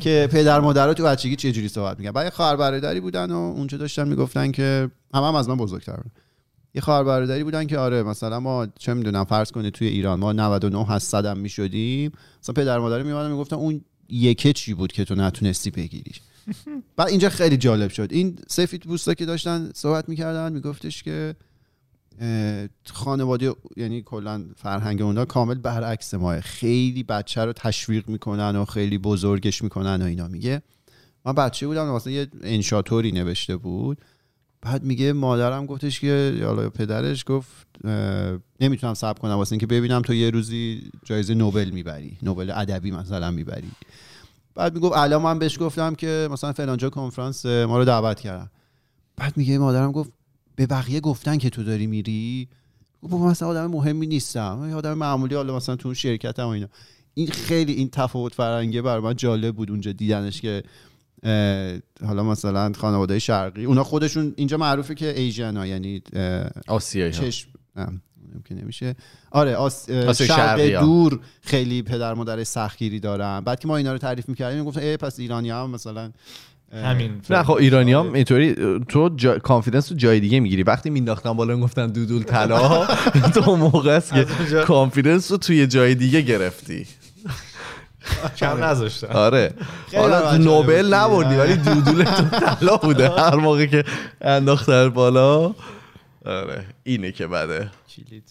که پدر مادرها تو بچگی چه جوری صحبت میکنن بعد یه خواهر برادری بودن و اونجا داشتن میگفتن که هم از من بزرگتر بودن یه خواهر برادری بودن که آره مثلا ما چه میدونم فرض کنه توی ایران ما 99% هم میشدیم مثلا پدر مادر میومدن میگفتن اون یکی چی بود که تو نتونستی بگیریش بعد اینجا خیلی جالب شد این سفید پوستا که داشتن صحبت میکردن میگفتش که خانواده یعنی کلا فرهنگ اونها کامل برعکس ماه خیلی بچه رو تشویق میکنن و خیلی بزرگش میکنن و اینا میگه من بچه بودم مثلا یه انشاتوری نوشته بود بعد میگه مادرم گفتش که حالا پدرش گفت نمیتونم صبر کنم واسه اینکه ببینم تو یه روزی جایزه نوبل میبری نوبل ادبی مثلا میبری بعد میگفت الان من بهش گفتم که مثلا فلانجا کنفرانس ما رو دعوت کردن بعد میگه مادرم گفت به بقیه گفتن که تو داری میری گفتم مثلا آدم مهمی نیستم یه آدم معمولی حالا مثلا تو اون شرکتم و اینا این خیلی این تفاوت فرهنگی برای من جالب بود اونجا دیدنش که حالا مثلا خانواده شرقی اونا خودشون اینجا معروفه که ایژن ها یعنی آسیایی ها چشم ممکن نمیشه آره شرق دور خیلی پدر مادر سختگیری دارن بعد که ما اینا رو تعریف می‌کردیم گفتن ای پس ایرانی ها مثلا همین نه خب ایرانی هم اینطوری تو کانفیدنس تو جای دیگه میگیری وقتی مینداختن بالا میگفتن دودول طلا تو موقع است که کانفیدنس رو توی جای دیگه گرفتی کم نذاشتن آره حالا نوبل نبردی ولی دودول طلا بوده هر موقع که انداختن بالا آره اینه که بده کلیت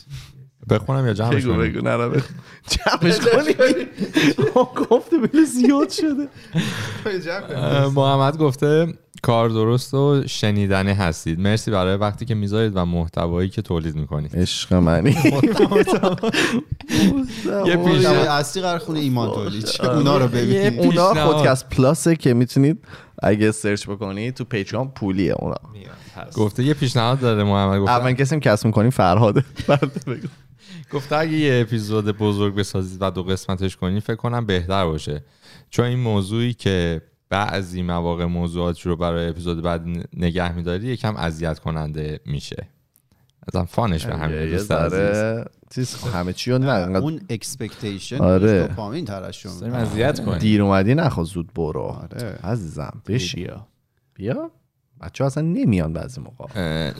بخونم یا جمعش کنیم بگو نرا بخونم جمعش کنیم ما گفته بله زیاد شده محمد گفته کار درست و شنیدنی هستید مرسی برای وقتی که میذارید و محتوایی که تولید میکنید عشق منی یه پیشنهاد اصلی قرار خونه ایمان تولید اونا رو ببینید اونا پادکست پلاسه که میتونید اگه سرچ بکنید تو پیچام پولیه اونا گفته یه پیشنهاد داده محمد گفته اول کسی کسب میکنیم فرهاده گفته اگه یه اپیزود بزرگ بسازید و 2 قسمتش کنید فکر کنم بهتر باشه چون این موضوعی که بعضی مواقع موضوعات رو برای اپیزود بعد نگه می‌داری یکم اذیت کننده میشه مثلا فانش به همین دوست عزیز چیز همه چی رو نه اون اکسپکتیشن آره. دوپامین ترشون سریم اذیت کنی دیر اومدی نخوا زود برو آره. عزیزم بشی بیا بچه ها اصلا نمیان بعضی موقع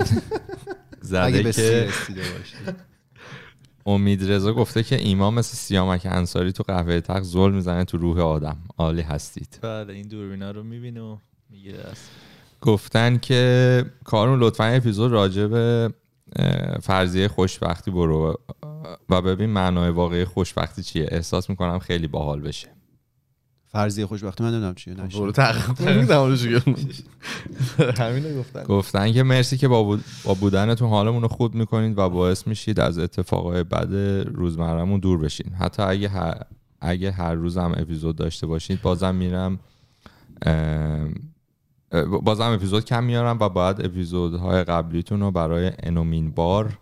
زده که امیررضا گفته که ایمان مثل سیامک انصاری تو قهوه تق زل میزنه تو روح آدم عالی هستید بله این دوربینا رو میبینه و میگیره گفتن که کارون لطفاً اپیزود راجع به فرضیه خوشبختی برو و ببین معنای واقعی خوشبختی چیه احساس میکنم خیلی باحال بشه فرضیه خوشبختی من نمیدونم چیه نشه برو تحقیق همین گفتن که مرسی که با بودنتون حالمون رو خوب میکنید و باعث میشید از اتفاقای بد روزمرهمون دور بشین حتی اگه هر روزم اپیزود داشته باشید بازم میرم بازم اپیزود کم میارم و باید اپیزودهای قبلیتون رو برای انومین بار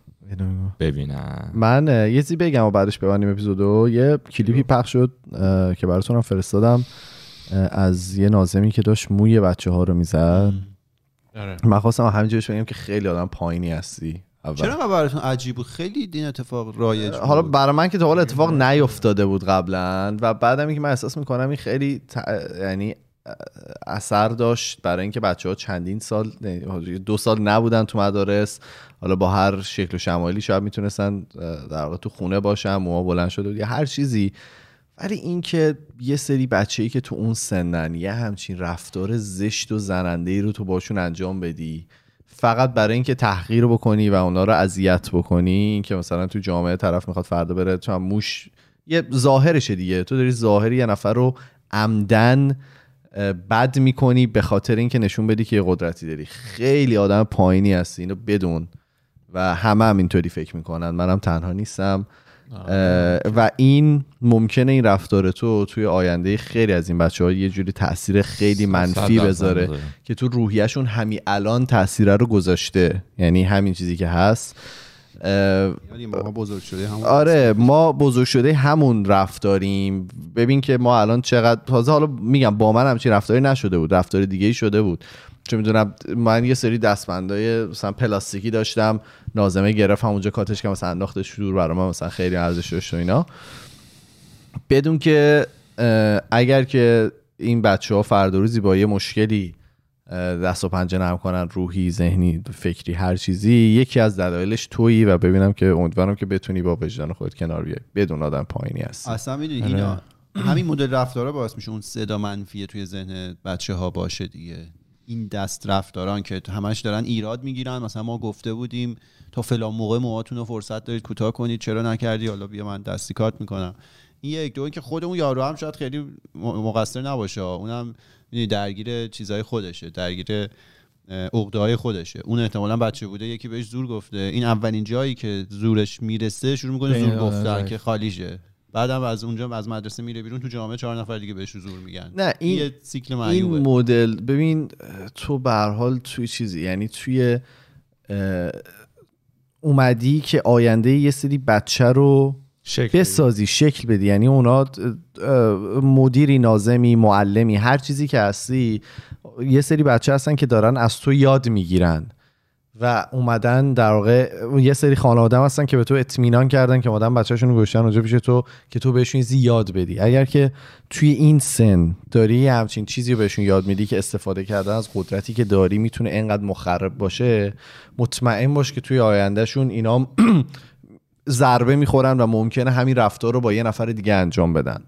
ببینم من یه چیزی بگم و بعدش ببندیم اپیزودو یه کلیپی پخش شد که براتون فرستادم از یه ناظمی که داشت موی بچه ها رو میزد من خواستم همینجوریش بگم که خیلی آدم پایینی هستی اول. چرا براتون عجیب بود خیلی این اتفاق رایج بود حالا برای من که تا حالا اتفاق نیفتاده بود قبلا و بعدم اینکه من احساس میکنم این خیلی یعنی اثر داشت برای اینکه بچه‌ها چندین سال، 2 سال نبودن تو مدارس، حالا با هر شکل و شمایلی شاید میتونستن در واقع تو خونه باشن، موها بلند شده بود یا هر چیزی، ولی اینکه یه سری بچه‌ای که تو اون سنن یه همچین رفتار زشت و زننده‌ای رو تو باشون انجام بدی فقط برای اینکه تحقیر بکنی و اونا رو اذیت بکنی، اینکه مثلا تو جامعه طرف میخواد فردا بره چون موش یه ظاهرشه دیگه، تو داری ظاهری یه نفر رو عمدن بد میکنی به خاطر اینکه نشون بدی که یه قدرتی داری. خیلی آدم پایینی هستی، اینو بدون، و همه هم اینطوری فکر میکنن، منم تنها نیستم. و این ممکنه این رفتار تو توی آینده خیلی از این بچه‌ها یه جوری تاثیر خیلی منفی بذاره که تو روحیه‌شون همین الان تاثیر رو گذاشته، یعنی همین چیزی که هست. ما بزرگ شده همون، آره ما بزرگ شده همون رفتاریم. ببین که ما الان چقدر تازه، حالا میگم با من همچین رفتاری نشده بود، رفتار دیگه‌ای شده بود، چون میدونم من یه سری دستبندای مثلا پلاستیکی داشتم، ناظمه گرفت همونجا کاتش که مثلا انداختش دور، برای من مثلا خیلی ارزش داشت و اینا، بدون که اگر که این بچه‌ها فردا روزی با یه مشکلی دست و پنجه نرم کنن، روحی، ذهنی، فکری، هر چیزی، یکی از دلایلش تویی و ببینم که امیدوارم که بتونی با وجدان خودت کنار بیای، بدون آدم پایینی هستی. اصلا میدونی اینا همین مدل رفتارا باعث میشه اون صدا منفی توی ذهن بچه‌ها باشه دیگه. این دست رفتاران که همش دارن ایراد میگیرن، مثلا ما گفته بودیم تا فلان موقع موهاتون رو فرصت دارید کوتاه کنید، چرا نکردی، حالا بیا من دستی کارت میکنم. این یک دو اینکه خود اون یارو هم شاید خیلی مقصر نباشه، اونم درگیر چیزای خودشه، درگیر عقده‌های خودشه، اون احتمالاً بچه بوده یکی بهش زور گفته، این اولین جایی که زورش میرسه شروع میکنه زور گفتن که خالیشه، بعدم از اونجا از مدرسه میره بیرون تو جامعه 4 نفر دیگه بهش زور میگن. نه این سیکل معیوبه این مدل. ببین تو به هر حال توی چیزی، یعنی توی اومدی که آینده یه سری بچه رو بسازی، شکل بدی، یعنی اونا مدیری، ناظمی، معلمی، هر چیزی که هستی، یه سری بچه هستن که دارن از تو یاد میگیرن و اومدن در واقع یه سری خانواده هستن که به تو اطمینان کردن که اومدن بچه‌شون رو گذاشتن اونجا پیش تو که تو بهشون یاد بدی. اگر که توی این سن داری همچین چیزی رو بهشون یاد میدی که استفاده کردن از قدرتی که داری میتونه اینقدر مخرب باشه، مطمئن باش که توی آیندهشون اینا ضربه میخورن و ممکنه همین رفتار رو با یه نفر دیگه انجام بدن.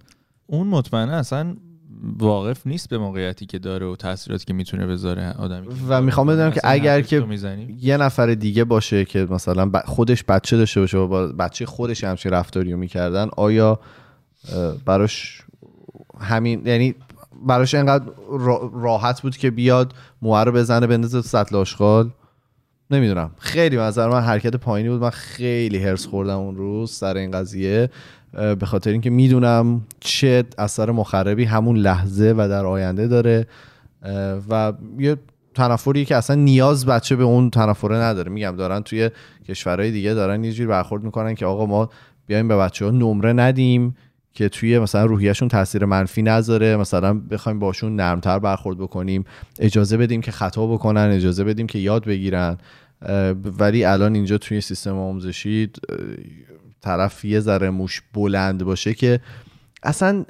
اون مطمئنه اصلا واقف نیست به موقعیتی که داره و تأثیراتی که میتونه بذاره آدمی. و میخوام بدونم که اگر که یه نفر دیگه باشه که مثلا خودش بچه داشته باشه و با بچه خودش همچین رفتاریو میکردن، آیا براش همین، یعنی براش اینقدر راحت بود که بیاد موها رو بزنه بندازه تو سطل آشغال؟ نمیدونم، خیلی نظر من حرکت پایینی بود. من خیلی هرس خوردم اون روز سر این قضیه، به خاطر اینکه میدونم چه اثر مخربی همون لحظه و در آینده داره و یه تنفری که اصلا نیاز بچه به اون تنفره نداره. میگم دارن توی کشورهای دیگه دارن یه جوری برخورد میکنن که آقا ما بیایم به بچه‌ها نمره ندیم که توی مثلا روحیه‌شون تاثیر منفی نذاره، مثلا بخوایم باشون نرمتر برخورد بکنیم، اجازه بدیم که خطا بکنن، اجازه بدیم که یاد بگیرن. ولی الان اینجا توی سیستم آموزشی طرف یه ذره موش بلند باشه که اصلا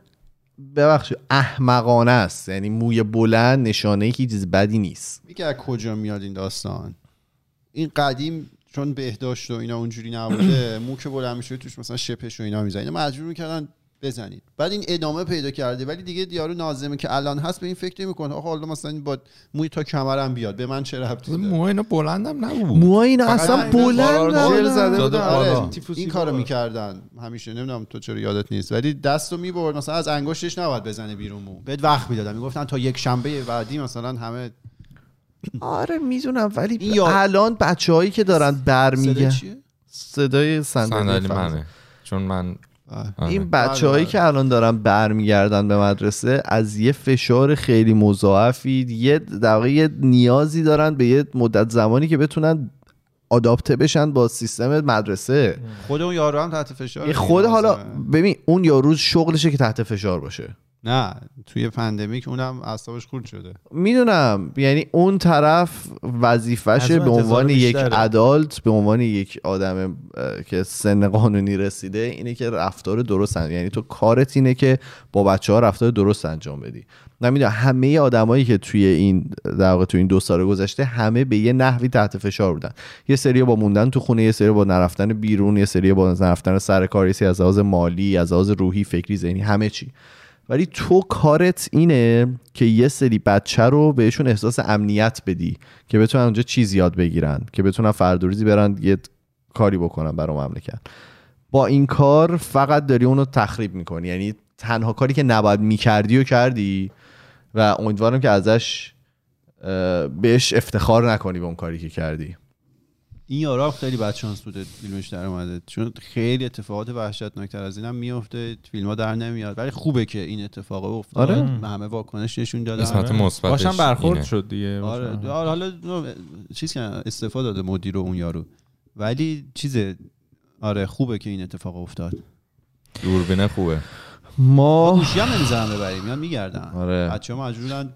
ببخشید احمقانه است، یعنی موی بلند نشانه ای که چیز بدی نیست. میگه از کجا میاد این داستان؟ این قدیم چون بهداشت و اینا اونجوری نبوده، مو که بلند میشه توش مثلا شپش و اینا میزنن، مجبور میکردن بزنید. بعد این ادامه پیدا کرده، ولی دیگه یارو ناظمه که الان هست به این فکر نمی‌کنه آخه حالا مثلا با موی تا کمرم بیاد به من چه ربطی داره؟ موهای اینا بلندم نبود، موهای اینا اصلا بلند زده بود. آره این کارو میکردن همیشه، نمیدونم تو چرا یادت نیست، ولی دستو میبرد مثلا از انگشتش نباید بزنه بیرون مو، بهت وقت میدادن، میگفتن تا یک شنبه بعدی مثلا همه. آره میدونم، ولی الان بچه‌هایی که دارن برمیگه صدای صندلی منه، چون من این بچه‌هایی که الان دارن برمیگردن به مدرسه از یه فشار خیلی مضاعفی، یه دقیقه نیازی دارن به یه مدت زمانی که بتونن آداپته بشن با سیستم مدرسه. خود اون یارو هم تحت فشار، خود حالا ببین اون یارو شغلشه که تحت فشار باشه، نه توی پندمیک اونم اعصابش خورد شده. میدونم، یعنی اون طرف وظیفشه به عنوان یک ادالت، به عنوان یک آدم که سن قانونی رسیده، اینه که رفتار درست انجام، یعنی تو کارت اینه که با بچه‌ها رفتار درست انجام بدی. نمیدونم همه آدمایی که توی این در واقع تو این دو سال گذشته همه به یه نحوی تحت فشار بودن. یه سری با موندن تو خونه، یه سری با نرفتن بیرون، یه سری با نرفتن سر کار، یه سری از لحاظ مالی، از لحاظ روحی، فکری، ذهنی، همه چی. ولی تو کارت اینه که یه سری بچه رو بهشون احساس امنیت بدی که بتونن اونجا چیز یاد بگیرن، که بتونن فردوریزی برن یه کاری بکنن برای مملکت. با این کار فقط داری اونو تخریب میکنی، یعنی تنها کاری که نباید میکردی و کردی و امیدوارم که ازش بهش افتخار نکنی به اون کاری که کردی. این یارا خیلی بدشانس بوده فیلمش در اومده، چون خیلی اتفاقات وحشتناکتر از اینم میفته، فیلم‌ها در نمیاد. ولی خوبه که این اتفاق افتاد. آره. همه واکنش نشون دادن. قسمت مثبتش باشم برخورد شد دیگه. آره. حالا چیز که استفاده داده مدیر و اون یارو، ولی چیزه. آره خوبه که این اتفاق افتاد. دوربینه خوبه. ما گوشی هم نمیذارن ببریم، میان میگردن. آره. بچه‌ها مجبورن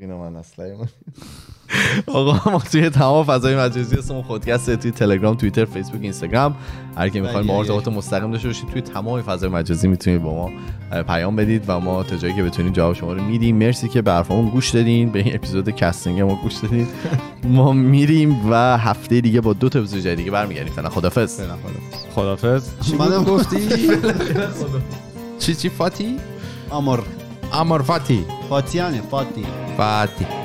اینا من اصلا آقا ما توی تمام فضای مجازی اسم پادکست، توی تلگرام، توییتر، فیسبوک، اینستاگرام، هر کی می‌خواید ما ارتباط مستقیم داشته باشید توی تمام فضای مجازی میتونید با ما پیام بدید و ما تا جایی که بتونیم جواب شما رو میدیم. مرسی که به حرفمون گوش دادین، به این اپیزود کاستینگ ما گوش دادین. ما میریم و هفته دیگه با دو تا اپیزود دیگه برمیگردیم. فعلا خدافظ. خدافظ. منم گفتی چی فاتی؟ آمرفاتی. فاتیانه فاتی.